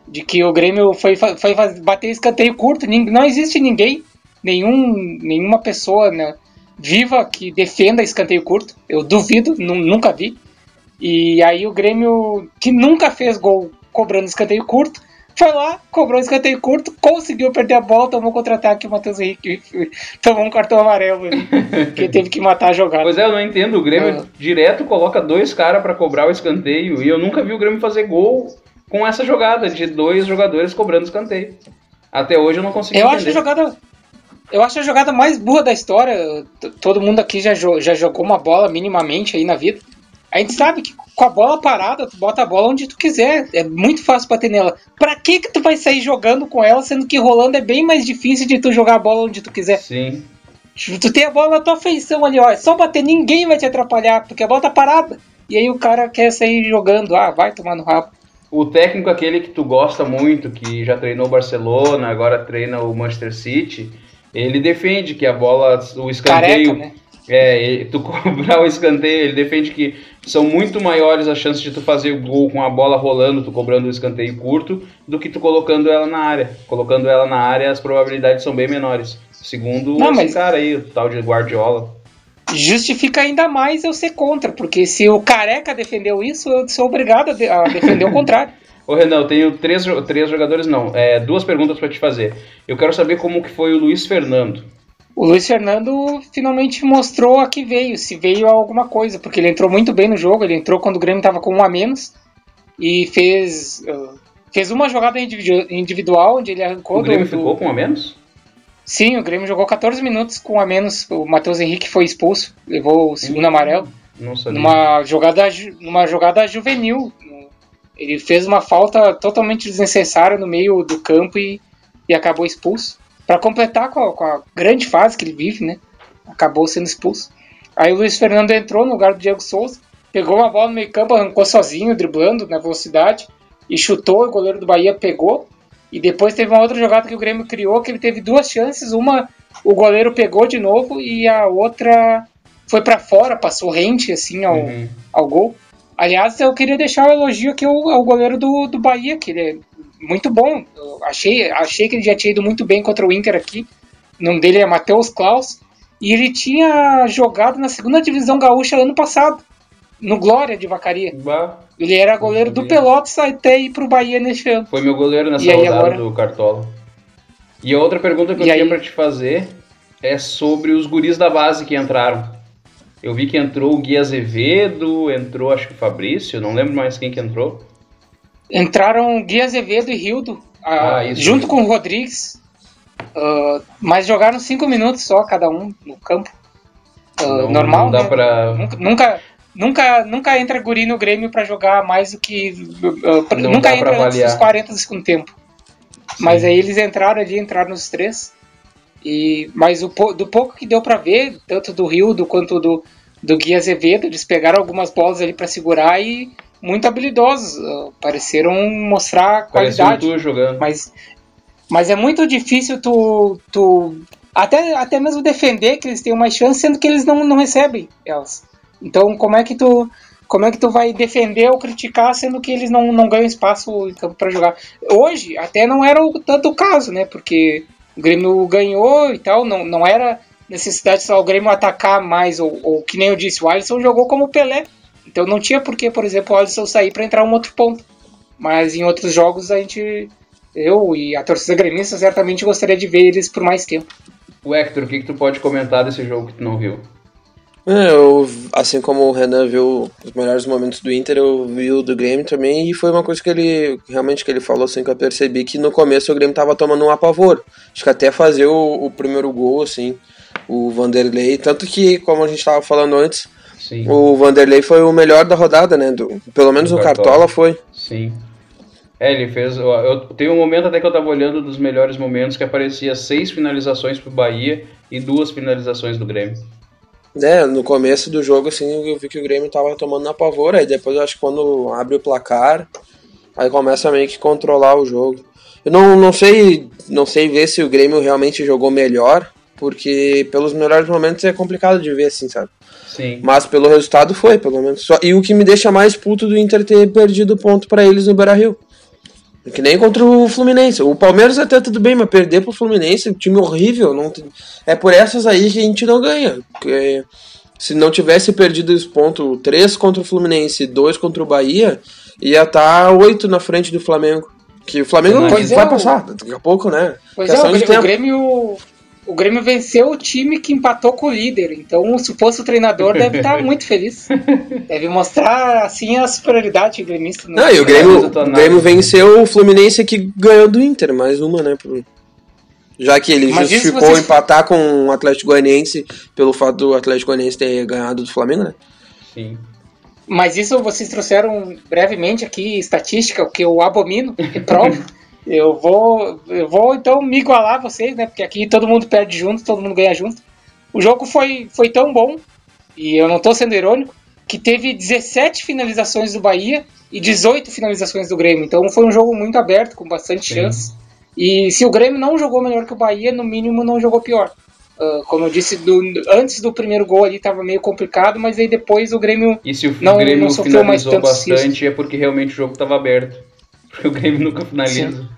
De que o Grêmio foi bater escanteio curto. Não existe nenhuma pessoa, né, viva que defenda escanteio curto. Eu duvido, nunca vi. E aí o Grêmio, que nunca fez gol cobrando escanteio curto, foi lá, cobrou escanteio curto, conseguiu perder a bola, tomou contra-ataque, o Matheus Henrique tomou um cartão amarelo, que teve que matar a jogada. Pois é, eu não entendo. O Grêmio direto coloca dois caras para cobrar o escanteio, e eu nunca vi o Grêmio fazer gol com essa jogada de dois jogadores cobrando escanteio. Até hoje eu não consegui entender. Eu acho a jogada mais burra da história. Todo mundo aqui já jogou uma bola minimamente aí na vida. A gente sabe que com a bola parada, tu bota a bola onde tu quiser. É muito fácil bater nela. Pra que tu vai sair jogando com ela, sendo que rolando é bem mais difícil de tu jogar a bola onde tu quiser? Sim. Tu tem a bola na tua feição ali, ó. É só bater, ninguém vai te atrapalhar, porque a bola tá parada. E aí o cara quer sair jogando. Ah, vai tomar no rabo. o técnico aquele que tu gosta muito, que já treinou o Barcelona, agora treina o Manchester City, ele defende que a bola, o escanteio... Careca, né? É, tu cobrar o escanteio, ele defende que são muito maiores as chances de tu fazer o gol com a bola rolando, tu cobrando o escanteio curto, do que tu colocando ela na área. Colocando ela na área, as probabilidades são bem menores. Segundo esse cara aí, o tal de Guardiola. Justifica ainda mais eu ser contra, porque se o Careca defendeu isso, eu sou obrigado a defender o contrário. Ô Renan, eu tenho três jogadores, duas perguntas pra te fazer. Eu quero saber como que foi o Luiz Fernando. O Luiz Fernando finalmente mostrou a que veio, se veio a alguma coisa, porque ele entrou muito bem no jogo, ele entrou quando o Grêmio estava com um a menos, e fez uma jogada individual, onde ele arrancou... O Grêmio ficou com um a menos? Sim, o Grêmio jogou 14 minutos com um a menos, o Matheus Henrique foi expulso, levou o segundo amarelo, não sabia. Numa jogada juvenil, ele fez uma falta totalmente desnecessária no meio do campo e acabou expulso. Para completar com a grande fase que ele vive, né? Acabou sendo expulso. Aí o Luiz Fernando entrou no lugar do Diego Souza, pegou uma bola no meio campo, arrancou sozinho, driblando na velocidade, e chutou, o goleiro do Bahia pegou, e depois teve uma outra jogada que o Grêmio criou, que ele teve duas chances, uma o goleiro pegou de novo, e a outra foi para fora, passou rente assim ao gol. Aliás, eu queria deixar o elogio aqui ao goleiro do Bahia, que ele é muito bom. Eu achei que ele já tinha ido muito bem contra o Inter aqui. O nome dele é Matheus Klaus. E ele tinha jogado na 2ª Divisão Gaúcha ano passado, no Glória de Vacaria. Ele era goleiro do Pelotas até ir pro Bahia neste ano. Foi meu goleiro nessa rodada agora... do Cartola. E a outra pergunta que eu tinha pra te fazer é sobre os guris da base que entraram. Eu vi que entrou o Gui Azevedo, entrou acho que o Fabrício, não lembro mais quem que entrou. Entraram Gui Azevedo e Rildo, junto com o Rodrigues, mas jogaram 5 minutos só cada um no campo. Normal, não dá, né? Nunca entra guri no Grêmio para jogar mais do que... nunca entra antes dos 40 do segundo tempo. Sim. Mas aí eles entraram nos três. Mas do pouco que deu para ver, tanto do Rildo quanto do Gui Azevedo, eles pegaram algumas bolas ali para segurar e muito habilidosos, pareceram mostrar qualidade. Tu jogando. Mas é muito difícil tu até mesmo defender que eles têm uma chance, sendo que eles não recebem elas. Então como é que tu vai defender ou criticar, sendo que eles não ganham espaço em campo para jogar? Hoje até não era tanto o caso, né? Porque o Grêmio ganhou e tal, não era necessidade só o Grêmio atacar mais, ou que nem eu disse, o Alisson jogou como o Pelé, então não tinha por que, por exemplo, o Alisson sair para entrar um outro ponto. Mas em outros jogos eu e a torcida gremista certamente gostaria de ver eles por mais tempo. O Hector, o que tu pode comentar desse jogo que tu não viu? Eu, assim como o Renan viu os melhores momentos do Inter, eu vi o do Grêmio também, e foi uma coisa que ele falou assim, que eu percebi que no começo o Grêmio tava tomando um apavor, acho que até fazer o primeiro gol, assim, o Vanderlei, tanto que, como a gente tava falando antes, sim, o Vanderlei foi o melhor da rodada, né, pelo menos o Cartola foi. Sim. Ele fez... Tem um momento até que eu tava olhando dos melhores momentos, que aparecia 6 finalizações pro Bahia e 2 finalizações do Grêmio. No começo do jogo, assim, eu vi que o Grêmio tava tomando na pavor, aí depois eu acho que quando abre o placar, aí começa a meio que controlar o jogo. Eu não sei ver se o Grêmio realmente jogou melhor, porque pelos melhores momentos é complicado de ver, assim, sabe? Sim. Mas pelo resultado foi, pelo menos. E o que me deixa mais puto do Inter ter perdido ponto pra eles no Beira-Rio. Que nem contra o Fluminense. O Palmeiras até tudo bem, mas perder pro Fluminense, um time horrível. É por essas aí que a gente não ganha. Porque se não tivesse perdido os pontos 3 contra o Fluminense e 2 contra o Bahia, ia estar 8 na frente do Flamengo. Que o Flamengo vai passar daqui a pouco, né? Pois é, o Grêmio venceu o time que empatou com o líder. Então, se fosse o treinador, deve estar muito feliz. Deve mostrar, assim, a superioridade gremista. E o Grêmio venceu o Fluminense, que ganhou do Inter. Mais uma, né? Já que ele justificou empatar com o Atlético Goianiense pelo fato do Atlético Goianiense ter ganhado do Flamengo, né? Sim. Mas isso vocês trouxeram brevemente aqui, estatística, o que eu abomino, reprovo. Eu vou então me igualar a vocês, né? Porque aqui todo mundo perde junto, todo mundo ganha junto. O jogo foi tão bom, e eu não tô sendo irônico, que teve 17 finalizações do Bahia e 18 finalizações do Grêmio. Então foi um jogo muito aberto, com bastante chance. E se o Grêmio não jogou melhor que o Bahia, no mínimo não jogou pior. Como eu disse, antes do primeiro gol ali estava meio complicado, mas aí depois o Grêmio não sofreu mais tanto. E se o Grêmio finalizou bastante, é porque realmente o jogo estava aberto. Porque o Grêmio nunca finaliza. Sim.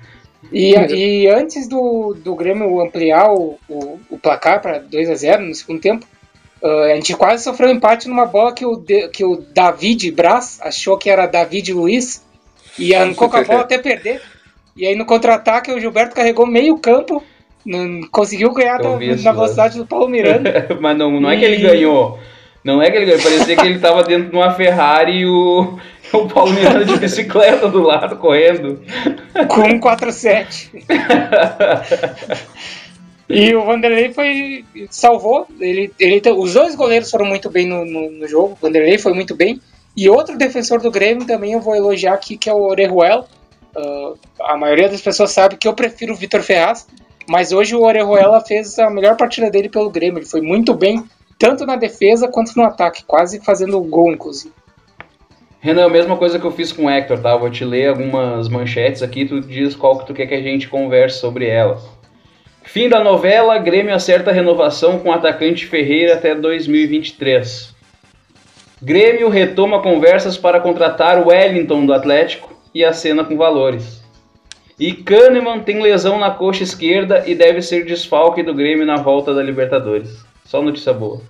E antes do Grêmio ampliar o placar para 2-0 no segundo tempo, a gente quase sofreu um empate numa bola que o David Braz achou que era David Luiz e arrancou com a bola até perder. E aí no contra-ataque o Gilberto carregou meio campo, não conseguiu ganhar na velocidade do Paulo Miranda. Mas não é que ele ganhou. Não é que ele ganhou, parecia que ele estava dentro de uma Ferrari e o Paulo Miranda de bicicleta do lado, correndo. Com um 4-7. E o Vanderlei salvou. Os dois goleiros foram muito bem no jogo. O Vanderlei foi muito bem. E outro defensor do Grêmio também eu vou elogiar aqui, que é o Orejuela. A maioria das pessoas sabe que eu prefiro o Vitor Ferraz, mas hoje o Orejuela fez a melhor partida dele pelo Grêmio. Ele foi muito bem, tanto na defesa quanto no ataque, quase fazendo o gol, inclusive. Renan, a mesma coisa que eu fiz com o Hector, tá? Vou te ler algumas manchetes aqui, tu diz qual que tu quer que a gente converse sobre elas. Fim da novela, Grêmio acerta renovação com o atacante Ferreira até 2023. Grêmio retoma conversas para contratar o Wellington do Atlético e acena com valores. E Kahneman tem lesão na coxa esquerda e deve ser desfalque do Grêmio na volta da Libertadores. Só notícia boa.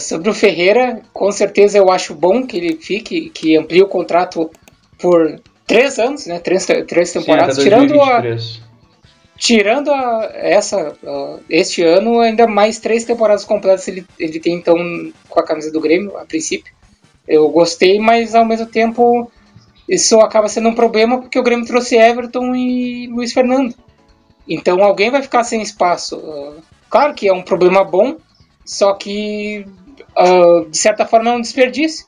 Sobre o Ferreira, com certeza eu acho bom que ele fique, que amplie o contrato por 3 anos, né? Três temporadas. Sim, tirando este ano, ainda mais 3 temporadas completas ele tem, então, com a camisa do Grêmio, a princípio. Eu gostei, mas ao mesmo tempo isso acaba sendo um problema porque o Grêmio trouxe Everton e Luiz Fernando. Então alguém vai ficar sem espaço. Claro que é um problema bom, só que de certa forma é um desperdício.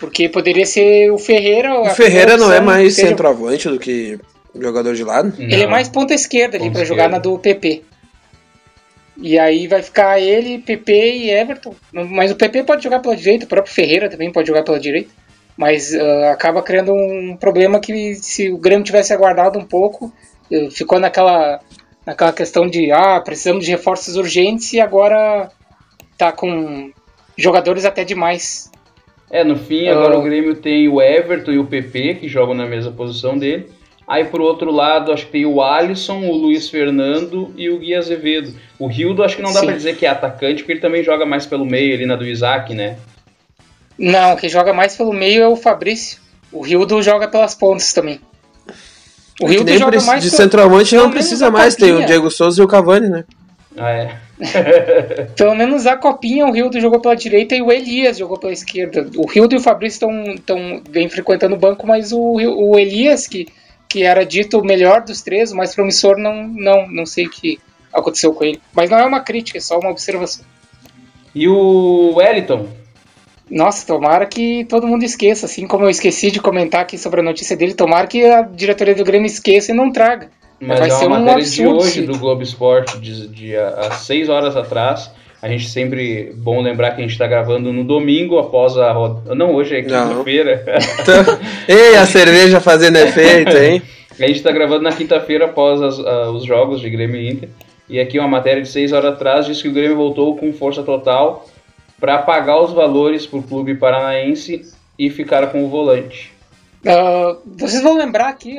Porque poderia ser o Ferreira. O Ferreira não é mais centroavante do que jogador de lado? Não. Ele é mais ponta esquerda ali para jogar na do PP. E aí vai ficar ele, PP e Everton. Mas o PP pode jogar pela direita, o próprio Ferreira também pode jogar pela direita. Mas acaba criando um problema que se o Grêmio tivesse aguardado um pouco, ficou naquela questão de precisamos de reforços urgentes e agora tá com jogadores até demais. No fim agora o Grêmio tem o Everton e o PP que jogam na mesma posição dele. Aí, por outro lado, acho que tem o Alisson, o Luiz Fernando e o Gui Azevedo. O Rildo, acho que não dá pra dizer que é atacante, porque ele também joga mais pelo meio ali na do Isaac, né? Não, quem joga mais pelo meio é o Fabrício. O Rildo joga pelas pontas também. O Rildo joga mais... De centroavante não precisa mais, tem o Diego Souza e o Cavani, né? Pelo menos a copinha, o Rildo jogou pela direita e o Elias jogou pela esquerda. O Rildo e o Fabrício estão bem frequentando o banco, mas o Elias, que era dito o melhor dos 3, o mais promissor, não sei o que aconteceu com ele. Mas não é uma crítica, é só uma observação. E o Wellington? Nossa, tomara que todo mundo esqueça, assim como eu esqueci de comentar aqui sobre a notícia dele, tomara que a diretoria do Grêmio esqueça e não traga. Mas vai ser uma matéria de hoje do Globo Esporte, há 6 horas atrás. A gente sempre bom lembrar que a gente está gravando no domingo após a roda. Não, hoje é quinta-feira. Então, ei, a cerveja fazendo efeito, hein? A gente está gravando na quinta-feira após os jogos de Grêmio e Inter. E aqui uma matéria de 6 horas atrás diz que o Grêmio voltou com força total para pagar os valores para o clube paranaense e ficar com o volante. Vocês vão lembrar aqui,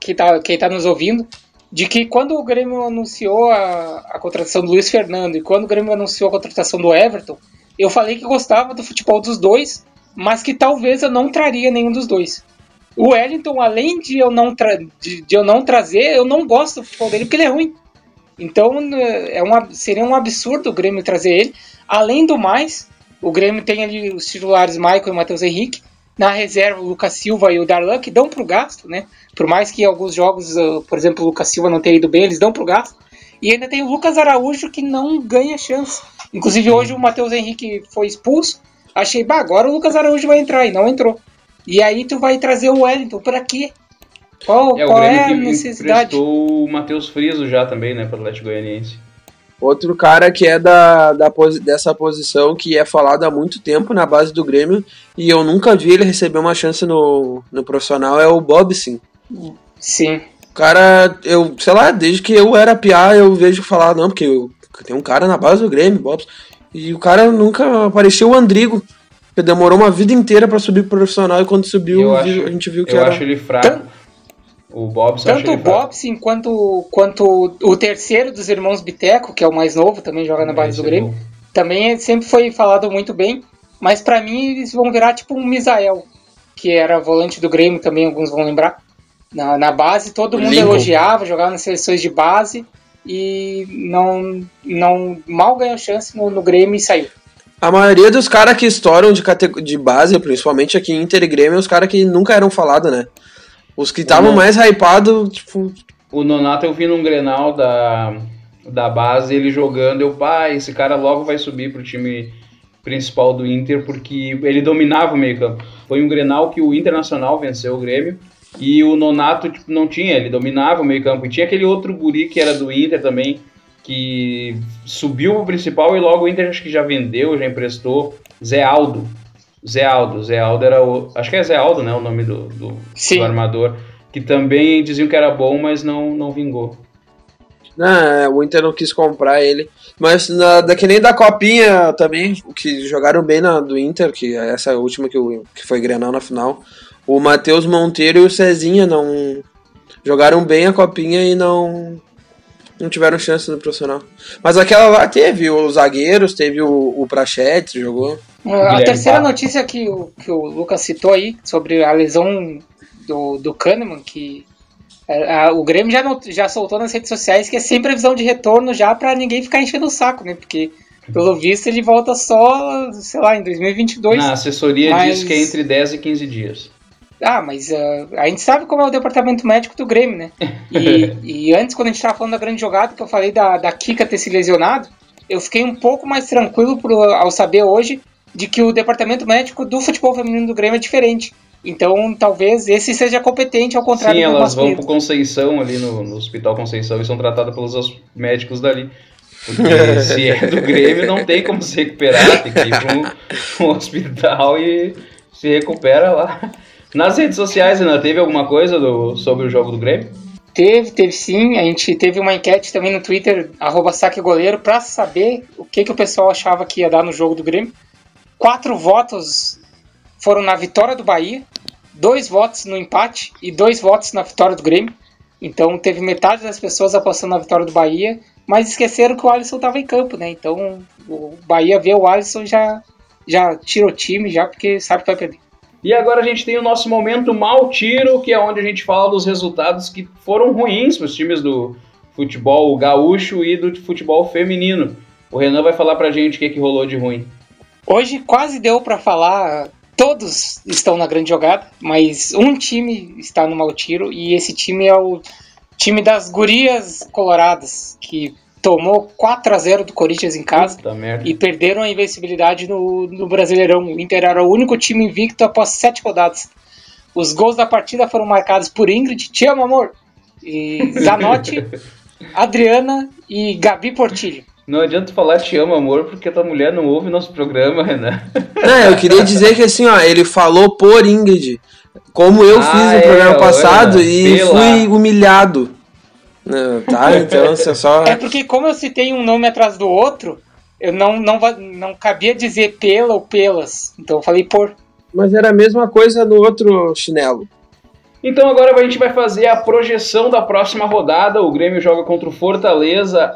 quem está nos ouvindo, de que quando o Grêmio anunciou a contratação do Luiz Fernando e quando o Grêmio anunciou a contratação do Everton, eu falei que gostava do futebol dos dois, mas que talvez eu não traria nenhum dos dois. O Wellington, além de eu não trazer, eu não gosto do futebol dele porque ele é ruim. Então seria um absurdo o Grêmio trazer ele. Além do mais, o Grêmio tem ali os titulares Maicon e Matheus Henrique. Na reserva, o Lucas Silva e o Darlan, que dão pro gasto, né? Por mais que alguns jogos, por exemplo, o Lucas Silva não tenha ido bem, eles dão pro gasto. E ainda tem o Lucas Araújo, que não ganha chance. Inclusive, hoje o Matheus Henrique foi expulso. Achei, agora o Lucas Araújo vai entrar, e não entrou. E aí tu vai trazer o Wellington, pra quê? Qual é a necessidade? O Grêmio que emprestou o Matheus Friso já também, né, pro Atlético Goianiense. Outro cara que é dessa posição, que é falado há muito tempo na base do Grêmio, e eu nunca vi ele receber uma chance no profissional, é o Bobsin. Sim. O cara, eu sei lá, desde que eu era piá, eu vejo falar, não, porque tem um cara na base do Grêmio, Bobsin, e o cara nunca apareceu. O Andrigo, que demorou uma vida inteira pra subir pro profissional, e quando subiu, a gente viu que eu era... Eu acho ele fraco. Tanto o Bobsin quanto o terceiro dos irmãos Biteco, que é o mais novo, também joga na base do Grêmio, também sempre foi falado muito bem, mas pra mim eles vão virar tipo um Misael, que era volante do Grêmio também, alguns vão lembrar. Na base todo mundo elogiava, jogava nas seleções de base e não mal ganhou chance no Grêmio e saiu. A maioria dos caras que estouram de base, principalmente aqui em Inter e Grêmio, é os caras que nunca eram falados, né? Os que estavam mais hypados, tipo... O Nonato, eu vi num Grenal da base, ele jogando, esse cara logo vai subir pro time principal do Inter, porque ele dominava o meio campo. Foi um Grenal que o Internacional venceu o Grêmio, e o Nonato tipo, não tinha, ele dominava o meio campo. E tinha aquele outro guri que era do Inter também, que subiu pro principal e logo o Inter acho que já vendeu, já emprestou, Zé Aldo era o... Acho que é Zé Aldo, né, o nome do armador. Que também diziam que era bom, mas não vingou. Ah, o Inter não quis comprar ele. Mas que nem da Copinha também, que jogaram bem do Inter, que é essa última que foi Grenal na final. O Matheus Monteiro e o Cezinha não... Jogaram bem a Copinha e não tiveram chance no profissional. Mas aquela lá teve os zagueiros, teve o Prachetes, jogou. A terceira notícia que o Lucas citou aí, sobre a lesão do Kahneman, que o Grêmio já soltou nas redes sociais, que é sempre a visão de retorno já, pra ninguém ficar enchendo o saco, né? Porque, pelo visto, ele volta só, sei lá, em 2022. Na assessoria diz que é entre 10 e 15 dias. Ah, mas a gente sabe como é o departamento médico do Grêmio, né? E antes, quando a gente tava falando da grande jogada, que eu falei da Kika ter se lesionado, eu fiquei um pouco mais tranquilo ao saber hoje de que o departamento médico do futebol feminino do Grêmio é diferente. Então, talvez esse seja competente, ao contrário do masculino. Sim, elas vão pro Conceição, ali no Hospital Conceição, e são tratadas pelos médicos dali. Porque se é do Grêmio, não tem como se recuperar, tem que ir pro um hospital e se recupera lá. Nas redes sociais ainda teve alguma coisa sobre o jogo do Grêmio? Teve sim. A gente teve uma enquete também no Twitter, @saquegoleiro, pra saber o que o pessoal achava que ia dar no jogo do Grêmio. 4 votos foram na vitória do Bahia, 2 votos no empate e 2 votos na vitória do Grêmio. Então teve metade das pessoas apostando na vitória do Bahia, mas esqueceram que o Alisson estava em campo, né? Então o Bahia vê o Alisson já tira o time, já porque sabe que vai perder. E agora a gente tem o nosso momento Mal Tiro, que é onde a gente fala dos resultados que foram ruins para os times do futebol gaúcho e do futebol feminino. O Renan vai falar pra gente o que rolou de ruim. Hoje quase deu para falar, todos estão na grande jogada, mas um time está no Mal Tiro, e esse time é o time das gurias coloradas, que tomou 4-0 do Corinthians em casa e perderam a invencibilidade no Brasileirão. O Inter era o único time invicto após 7 rodadas. Os gols da partida foram marcados por Ingrid, te amo amor, e Zanotti, Adriana e Gabi Portillo. Não adianta falar te amo, amor, porque tua mulher não ouve nosso programa, Renan. Não, eu queria dizer que assim, ó, ele falou por Ingrid, como eu fiz no programa passado, Renan, e fui humilhado. Não, tá, então você só... É porque como eu citei um nome atrás do outro, eu não cabia dizer pela ou pelas, então eu falei por. Mas era a mesma coisa no outro chinelo. Então agora a gente vai fazer a projeção da próxima rodada. O Grêmio joga contra o Fortaleza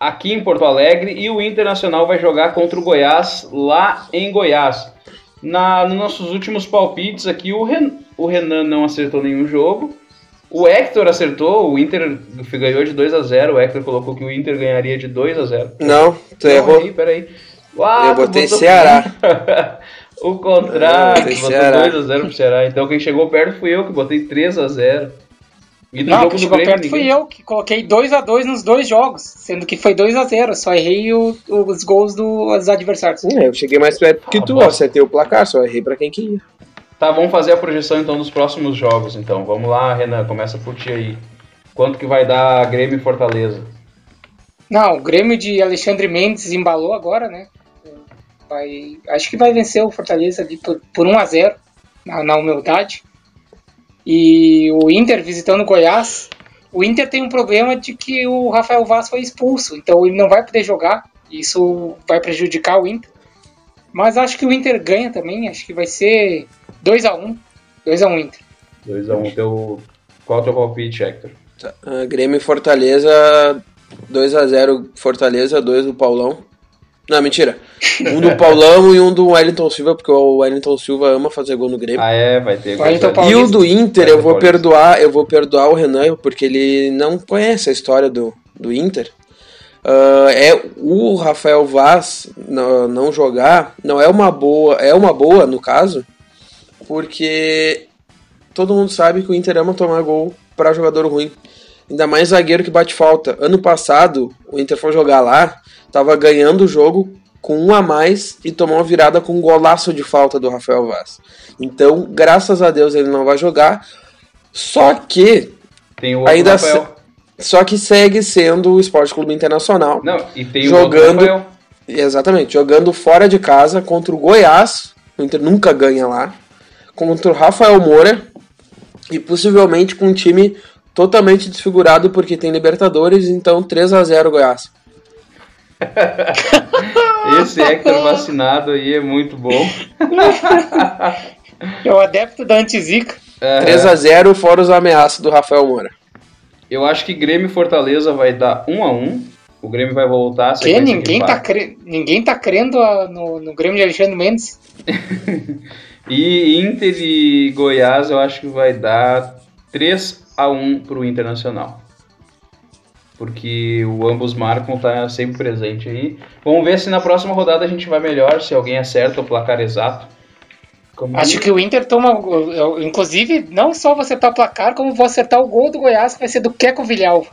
aqui em Porto Alegre, e o Internacional vai jogar contra o Goiás lá em Goiás. Nos nossos últimos palpites aqui, o Renan não acertou nenhum jogo, o Héctor acertou, o Inter ganhou de 2-0, o Héctor colocou que o Inter ganharia de 2-0. Não, tu errou. Peraí. Uau, eu botei Ceará. O contrário, botou 2-0 pro Ceará, então quem chegou perto fui eu, que botei 3-0. E do jogo do Grêmio, fui eu que coloquei 2-2 nos 2 jogos, sendo que foi 2-0, só errei os gols dos adversários. Eu cheguei mais perto que tu, acertei o placar, só errei pra quem que ia. Tá, vamos fazer a projeção então dos próximos jogos, então. Vamos lá, Renan, começa por ti aí. Quanto que vai dar Grêmio e Fortaleza? Não, o Grêmio de Alexandre Mendes embalou agora, né? Acho que vai vencer o Fortaleza ali por 1-0, na humildade. E o Inter visitando o Goiás. O Inter tem um problema de que o Rafael Vaz foi expulso, então ele não vai poder jogar. Isso vai prejudicar o Inter. Mas acho que o Inter ganha também. Acho que vai ser 2-1. 2-1 Inter. 2-1. Qual é o teu palpite, Hector? Grêmio e Fortaleza, 2-0 Fortaleza, 2 do Paulão. Não, mentira. Um do Paulão e um do Wellington Silva, porque o Wellington Silva ama fazer gol no Grêmio. Ah, é, vai ter gol. E o do Inter, eu vou perdoar o Renan, porque ele não conhece a história do Inter. O Rafael Vaz não jogar não é uma boa, no caso, porque todo mundo sabe que o Inter ama tomar gol para jogador ruim. Ainda mais zagueiro que bate falta. Ano passado, o Inter foi jogar lá, tava ganhando o jogo com um a mais e tomou uma virada com um golaço de falta do Rafael Vaz. Então, graças a Deus, ele não vai jogar. Só que tem o ainda só que segue sendo o Sport Clube Internacional. Não, e tem jogando, o outro, exatamente, jogando fora de casa contra o Goiás, o Inter nunca ganha lá, contra o Rafael Moura e possivelmente com um time totalmente desfigurado porque tem Libertadores, então 3-0 Goiás. Esse Hector vacinado aí é muito bom. É o adepto da antizica. 3-0 fora os ameaças do Rafael Moura. Eu acho que Grêmio e Fortaleza vai dar 1-1. O Grêmio vai voltar. Ninguém tá crendo no Grêmio de Alexandre Mendes. E Inter e Goiás eu acho que vai dar 3-1 pro Internacional. Porque o ambos marcam, tá sempre presente aí. Vamos ver se na próxima rodada a gente vai melhor, se alguém acerta o placar exato. Acho que o Inter toma, inclusive, não só vou acertar o placar, como vou acertar o gol do Goiás, que vai ser do Queco Vilhal.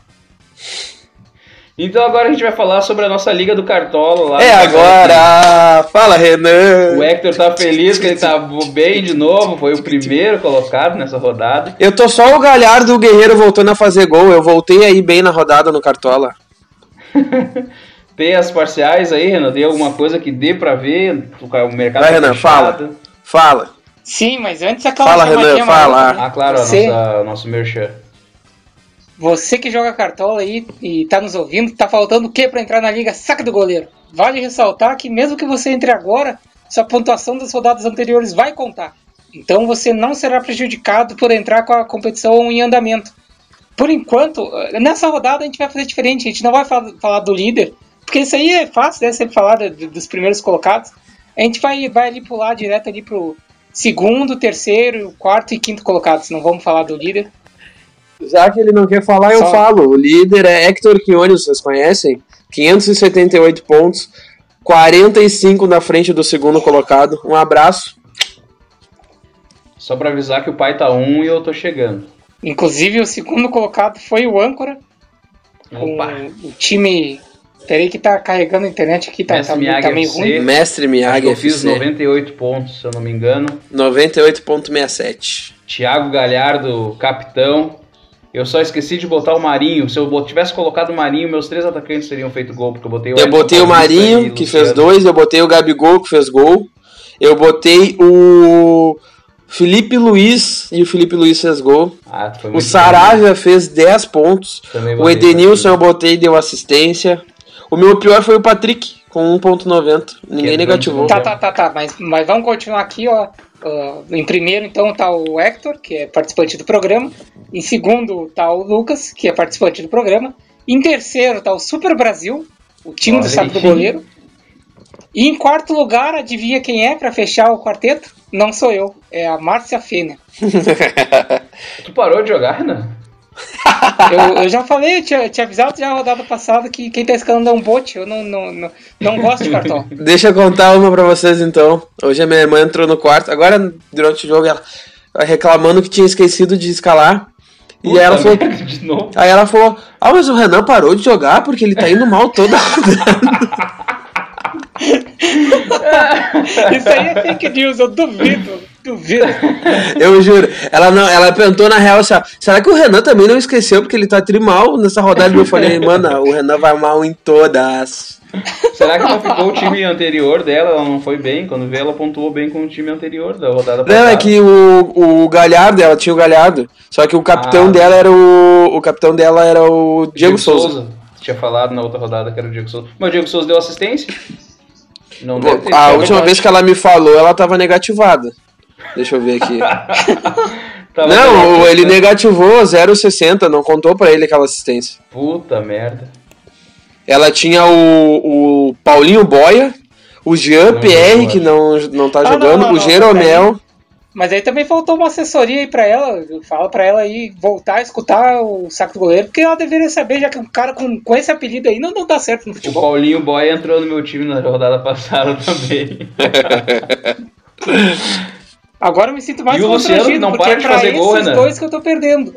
Então agora a gente vai falar sobre a nossa Liga do Cartola lá. Agora! Fala, Renan! O Hector tá feliz que ele tá bem de novo, foi o primeiro colocado nessa rodada. Eu tô só o Galhardo do Guerreiro voltando a fazer gol, eu voltei aí bem na rodada no Cartola. Tem as parciais aí, Renan? Tem alguma coisa que dê pra ver? O mercado. Vai, tá Renan, fechado. Fala. Sim, mas antes acaba a chamadinha. Fala, Renan, fala. Claro, nosso merchan. Você que joga cartola aí e tá nos ouvindo, tá faltando o que pra entrar na Liga Saca do Goleiro? Vale ressaltar que mesmo que você entre agora, sua pontuação das rodadas anteriores vai contar. Então você não será prejudicado por entrar com a competição em andamento. Por enquanto, nessa rodada a gente vai fazer diferente. A gente não vai falar do líder, porque isso aí é fácil, né? Sempre falar dos primeiros colocados. A gente vai ali pular direto ali pro segundo, terceiro, quarto e quinto colocados. Não vamos falar do líder. Já que ele não quer falar, eu falo. O líder é Hector Quione, vocês conhecem? 578 pontos, 45 na frente do segundo colocado. Um abraço. Só pra avisar que o pai tá 1 e eu tô chegando. Inclusive, o segundo colocado foi o âncora. O time... Peraí que tá carregando a internet aqui, tá meio ruim. Mestre Miyagi, eu fiz 98 pontos, se eu não me engano. 98,67. Thiago Galhardo, capitão. Eu só esqueci de botar o Marinho. Se eu tivesse colocado o Marinho, meus três atacantes teriam feito gol, porque eu botei o... Eu botei o Marinho, que fez 2, eu botei o Gabigol, que fez gol. Eu botei o Felipe Luiz, e o Felipe Luiz fez gol. O Saravia fez 10 pontos. O Edenilson eu botei e deu assistência. O meu pior foi o Patrick, com 1,90. Ninguém negativou. Tá. Mas vamos continuar aqui, ó. Em primeiro, então, tá o Hector, que é participante do programa. Em segundo, tá o Lucas, que é participante do programa. Em terceiro, tá o Super Brasil, o time do Saco do Goleiro. E em quarto lugar, adivinha quem é pra fechar o quarteto? Não sou eu, é a Márcia Fena. Tu parou de jogar, né? Eu já falei, eu te avisava já na rodada passada que quem tá escalando é um bote. Eu não gosto de cartão. Deixa eu contar uma pra vocês então. Hoje a minha irmã entrou no quarto. Agora, durante o jogo, ela reclamando que tinha esquecido de escalar. E ela falou, aí ela falou: mas o Renan parou de jogar porque ele tá indo mal toda rodada. Isso aí é fake news, eu duvido. Eu juro. Ela perguntou na real assim, será que o Renan também não esqueceu? Porque ele tá trimal nessa rodada. Eu falei, mano, o Renan vai mal em todas. Será que não ficou o time anterior dela? Ela não foi bem? Quando veio, ela pontuou bem com o time anterior da rodada passada. Não, é que o Galhardo, ela tinha o Galhardo. Só que o capitão dela era o capitão dela era o Diego Souza. Tinha falado na outra rodada que era o Diego Souza. Mas o Diego Souza deu assistência? Não deu. A última vez que ela me falou, ela tava negativada. Deixa eu ver aqui. Não, ele negativou 0,60, não contou pra ele aquela assistência. Puta merda. Ela tinha o Paulinho Boia, o Jean Pierre, que não tá jogando, o Jeromel. Mas aí também faltou uma assessoria aí pra ela. Fala pra ela aí voltar a escutar o saco do goleiro, porque ela deveria saber, já que um cara com esse apelido aí não dá certo no futebol. O Paulinho Boia entrou no meu time na rodada passada também. Agora eu me sinto mais constrangido, porque é pra esses dois que eu tô perdendo.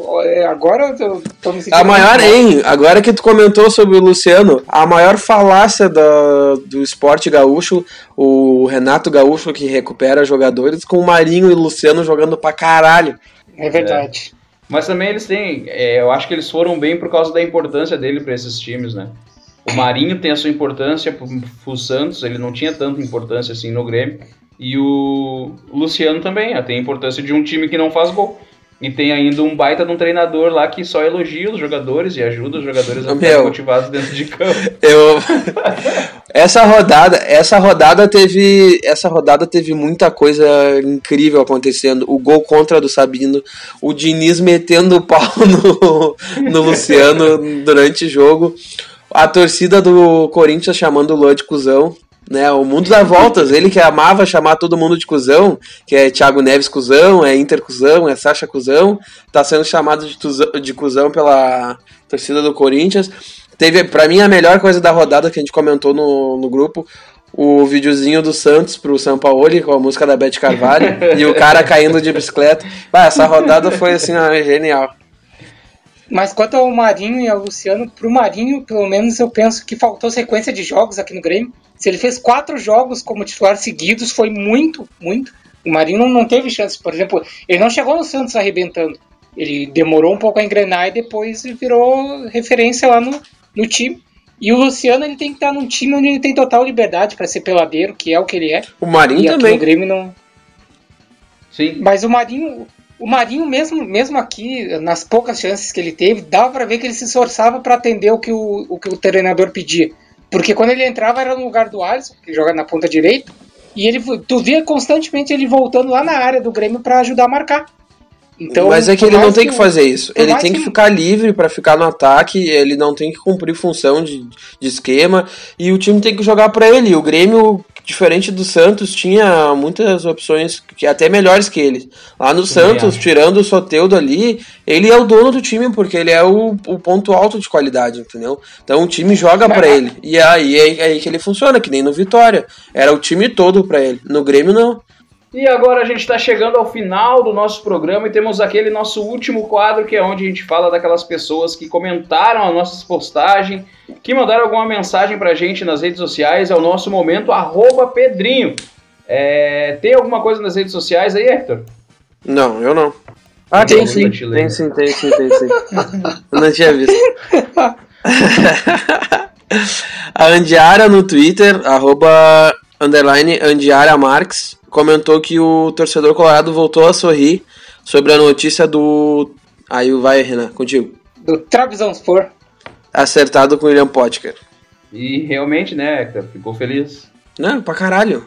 Agora eu tô me sentindo... Agora que tu comentou sobre o Luciano, a maior falácia do esporte gaúcho, o Renato Gaúcho que recupera jogadores, com o Marinho e o Luciano jogando pra caralho. É verdade. É. Mas também eles têm... eu acho que eles foram bem por causa da importância dele pra esses times, né? O Marinho tem a sua importância pro Santos, ele não tinha tanta importância assim no Grêmio. E o Luciano também, tem a importância de um time que não faz gol. E tem ainda um baita de um treinador lá que só elogia os jogadores e ajuda os jogadores a ficarem motivados dentro de campo. Essa rodada teve muita coisa incrível acontecendo. O gol contra do Sabino, o Diniz metendo o pau no Luciano durante o jogo, a torcida do Corinthians chamando o Luan de cuzão. Né, o mundo dá voltas, ele que amava chamar todo mundo de cuzão, que é Thiago Neves cuzão, é Inter cuzão, é Sacha cuzão, tá sendo chamado de cuzão pela torcida do Corinthians. Teve, pra mim, a melhor coisa da rodada que a gente comentou no grupo, o videozinho do Santos pro Sampaoli, com a música da Beth Carvalho, e o cara caindo de bicicleta. Essa rodada foi assim, genial. Mas quanto ao Marinho e ao Luciano, pro Marinho, pelo menos eu penso que faltou sequência de jogos aqui no Grêmio. Se ele fez 4 jogos como titular seguidos, foi muito, muito. O Marinho não teve chance, por exemplo, ele não chegou no Santos arrebentando. Ele demorou um pouco a engrenar e depois virou referência lá no time. E o Luciano, ele tem que estar num time onde ele tem total liberdade para ser peladeiro, que é o que ele é. O Marinho e também. O Grêmio não... Sim. Mas o Marinho... O Marinho, mesmo aqui, nas poucas chances que ele teve, dava pra ver que ele se esforçava pra atender o que o treinador pedia. Porque quando ele entrava era no lugar do Alisson, que joga na ponta direita, e tu via constantemente ele voltando lá na área do Grêmio pra ajudar a marcar. Então, mas é que ele não tem que fazer isso. Ele tem que ficar livre pra ficar no ataque, ele não tem que cumprir função de esquema, e o time tem que jogar pra ele. O Grêmio... Diferente do Santos, tinha muitas opções que até melhores que ele. Lá no Santos, tirando o Soteldo ali, ele é o dono do time, porque ele é o ponto alto de qualidade, entendeu? Então o time joga pra ele. E aí que ele funciona, que nem no Vitória. Era o time todo pra ele. No Grêmio, não. E agora a gente tá chegando ao final do nosso programa e temos aquele nosso último quadro, que é onde a gente fala daquelas pessoas que comentaram as nossas postagens, que mandaram alguma mensagem pra gente nas redes sociais. É o nosso momento, @Pedrinho. Tem alguma coisa nas redes sociais aí, Hector? Não, eu não. Tem sim. Eu não tinha visto. A Andiara no Twitter, @_AndiaraMarques, comentou que o torcedor colorado voltou a sorrir sobre a notícia do... Aí vai, Renan, contigo. Do Trabzonspor. Acertado com o William Potker. E realmente, né, Hector, ficou feliz. Não, pra caralho.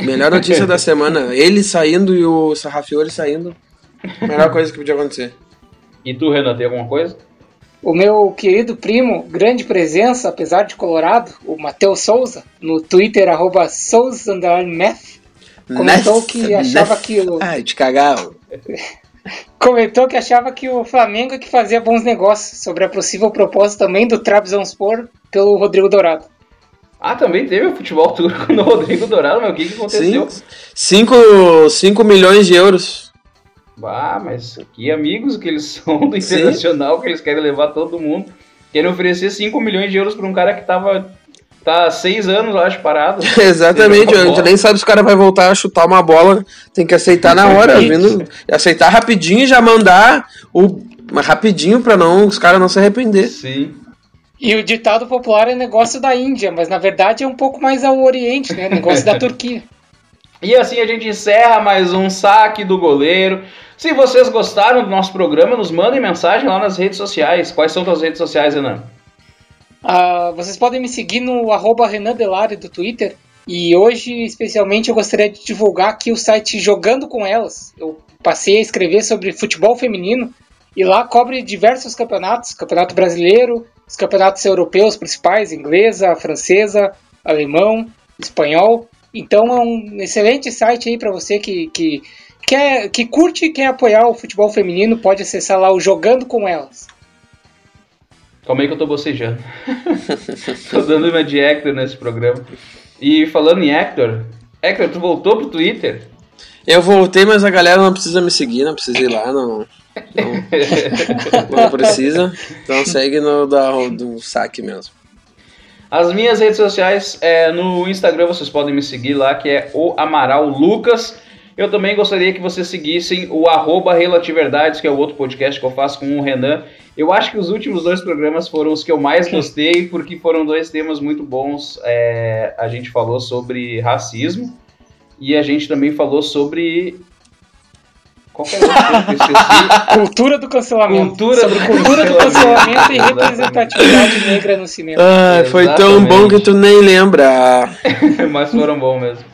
Melhor notícia da semana. Ele saindo e o Sarrafiori saindo. Melhor coisa que podia acontecer. E tu, Renan, tem alguma coisa? O meu querido primo, grande presença, apesar de colorado, o Matheus Souza, no Twitter, @Souza_Math, comentou que achava que o Flamengo é que fazia bons negócios sobre a possível proposta também do Trabzonspor pelo Rodrigo Dourado. Ah, também teve o futebol turco no Rodrigo Dourado, mas o que aconteceu? 5 milhões de euros. Ah, mas que amigos que eles são do Internacional, que eles querem levar todo mundo. Querem oferecer 5 milhões de euros para um cara que estava tá há 6 anos, eu acho, parado. Exatamente, tu nem sabe se o cara vai voltar a chutar uma bola, tem que aceitar na hora, vindo, aceitar rapidinho e já mandar rapidinho pra não os caras não se arrepender. Sim. E o ditado popular é negócio da Índia, mas na verdade é um pouco mais ao Oriente, né? Negócio da Turquia. E assim a gente encerra mais um Saque do Goleiro. Se vocês gostaram do nosso programa, nos mandem mensagem lá nas redes sociais. Quais são suas redes sociais, Renan? Vocês podem me seguir no @RenanDelari do Twitter. E hoje, especialmente, eu gostaria de divulgar aqui o site Jogando Com Elas. Eu passei a escrever sobre futebol feminino e lá cobre diversos campeonatos. Campeonato brasileiro, os campeonatos europeus principais, inglesa, francesa, alemão, espanhol. Então é um excelente site aí para você que curte e quer apoiar o futebol feminino, pode acessar lá o Jogando Com Elas. Calma aí que eu tô bocejando. Tô dando uma de Hector nesse programa. E falando em Hector, tu voltou pro Twitter? Eu voltei, mas a galera não precisa me seguir, não precisa ir lá, não precisa. Então segue no do saque mesmo. As minhas redes sociais, no Instagram vocês podem me seguir lá, que é o Amaral Lucas. Eu também gostaria que vocês seguissem o @RelatiVerdades, que é o outro podcast que eu faço com o Renan. Eu acho que os últimos 2 programas foram os que eu mais gostei, porque foram 2 temas muito bons. A gente falou sobre racismo e a gente também falou sobre... Qualquer coisa que eu esqueci. Cultura do cancelamento. Cultura do cancelamento e representatividade negra no cinema. Foi tão bom que tu nem lembra. Mas foram bons mesmo.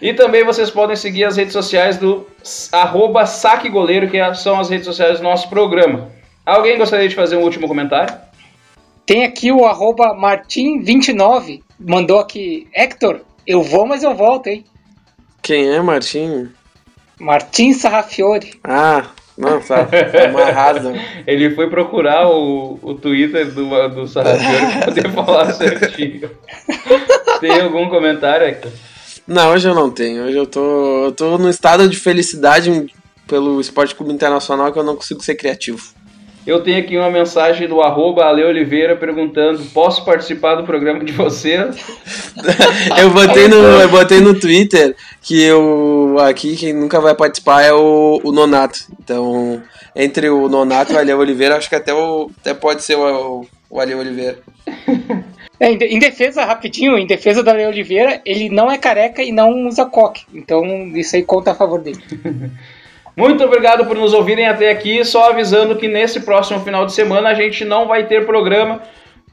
E também vocês podem seguir as redes sociais do @SaqueGoleiro, que são as redes sociais do nosso programa. Alguém gostaria de fazer um último comentário? Tem aqui o @Martim29. Mandou aqui, Hector, eu vou, mas eu volto, hein? Quem é Martim? Martim Sarrafiore. Não, tá amarrado. Ele foi procurar o Twitter do Sarrafiore pra poder falar certinho. Tem algum comentário aqui? Não, hoje eu não tenho. Hoje eu tô num estado de felicidade pelo Esporte Clube Internacional que eu não consigo ser criativo. Eu tenho aqui uma mensagem do @Ale Oliveira perguntando, posso participar do programa de vocês? eu botei no Twitter que quem nunca vai participar é o Nonato. Então, entre o Nonato e o Ale Oliveira, acho que até pode ser o Ale Oliveira. Em defesa do Ale Oliveira, ele não é careca e não usa coque. Então, isso aí conta a favor dele. Muito obrigado por nos ouvirem até aqui, só avisando que nesse próximo final de semana a gente não vai ter programa,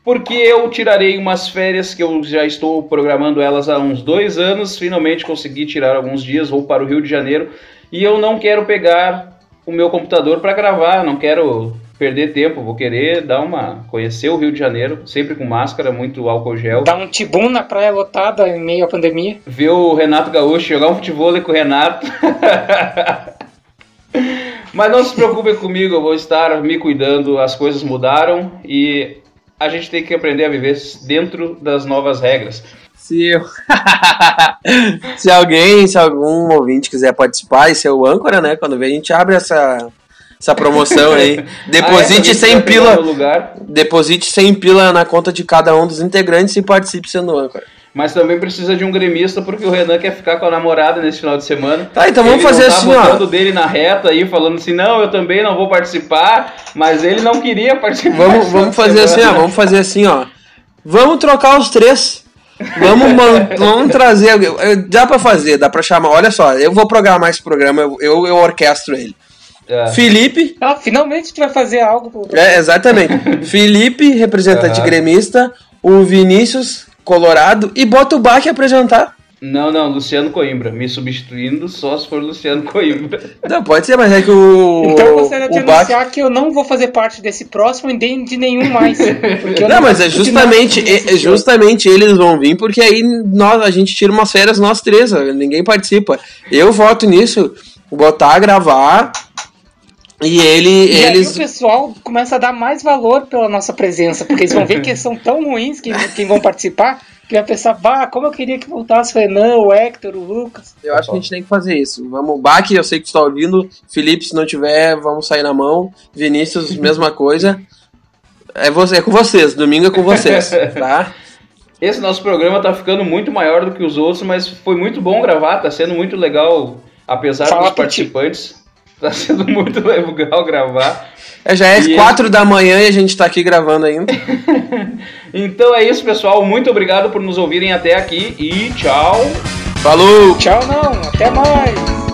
porque eu tirarei umas férias, que eu já estou programando elas há uns 2 anos, finalmente consegui tirar alguns dias, vou para o Rio de Janeiro, e eu não quero pegar o meu computador para gravar, não quero perder tempo, vou querer conhecer o Rio de Janeiro, sempre com máscara, muito álcool gel. Dar um tibum na praia lotada em meio à pandemia. Ver o Renato Gaúcho, jogar um futevôlei com o Renato... Mas não se preocupem comigo, eu vou estar me cuidando, as coisas mudaram e a gente tem que aprender a viver dentro das novas regras. Se algum ouvinte quiser participar e ser o âncora, né, quando vem a gente abre essa promoção aí, deposite 100 pila, na conta de cada um dos integrantes e participe sendo âncora. Mas também precisa de um gremista, porque o Renan quer ficar com a namorada nesse final de semana. Tá, então vamos fazer assim, ó. Ele tá botando dele na reta aí, falando assim, não, eu também não vou participar, mas ele não queria participar. Vamos fazer assim, ó, Vamos trocar os 3. Vamos trazer... Dá pra fazer, dá pra chamar. Olha só, eu vou programar esse programa, eu orquestro ele. Felipe... finalmente tu vai fazer algo. Exatamente. Felipe, representante gremista, o Vinícius... Colorado, e bota o Bach apresentar. Não, Luciano Coimbra. Me substituindo só se for Luciano Coimbra. Não, pode ser, mas é que o... Então eu gostaria de anunciar que eu não vou fazer parte desse próximo e nem de nenhum mais. Não, mas é justamente eles vão vir, porque aí a gente tira umas férias, nós 3, ninguém participa. Eu voto nisso, botar, gravar... E aí o pessoal começa a dar mais valor pela nossa presença, porque eles vão ver que são tão ruins que vão participar, que vai pensar, como eu queria que voltasse o Renan, o Hector, o Lucas. Eu acho que a gente tem que fazer isso. Vamos, Bach, eu sei que tu tá ouvindo. Felipe, se não tiver, vamos sair na mão. Vinícius, mesma coisa. É com vocês, domingo é com vocês, tá? Esse nosso programa tá ficando muito maior do que os outros, mas foi muito bom gravar, tá sendo muito legal, apesar dos participantes. Tá sendo muito legal gravar. Já é 4 da manhã e a gente tá aqui gravando ainda. Então é isso, pessoal. Muito obrigado por nos ouvirem até aqui e tchau. Falou! Tchau não, até mais!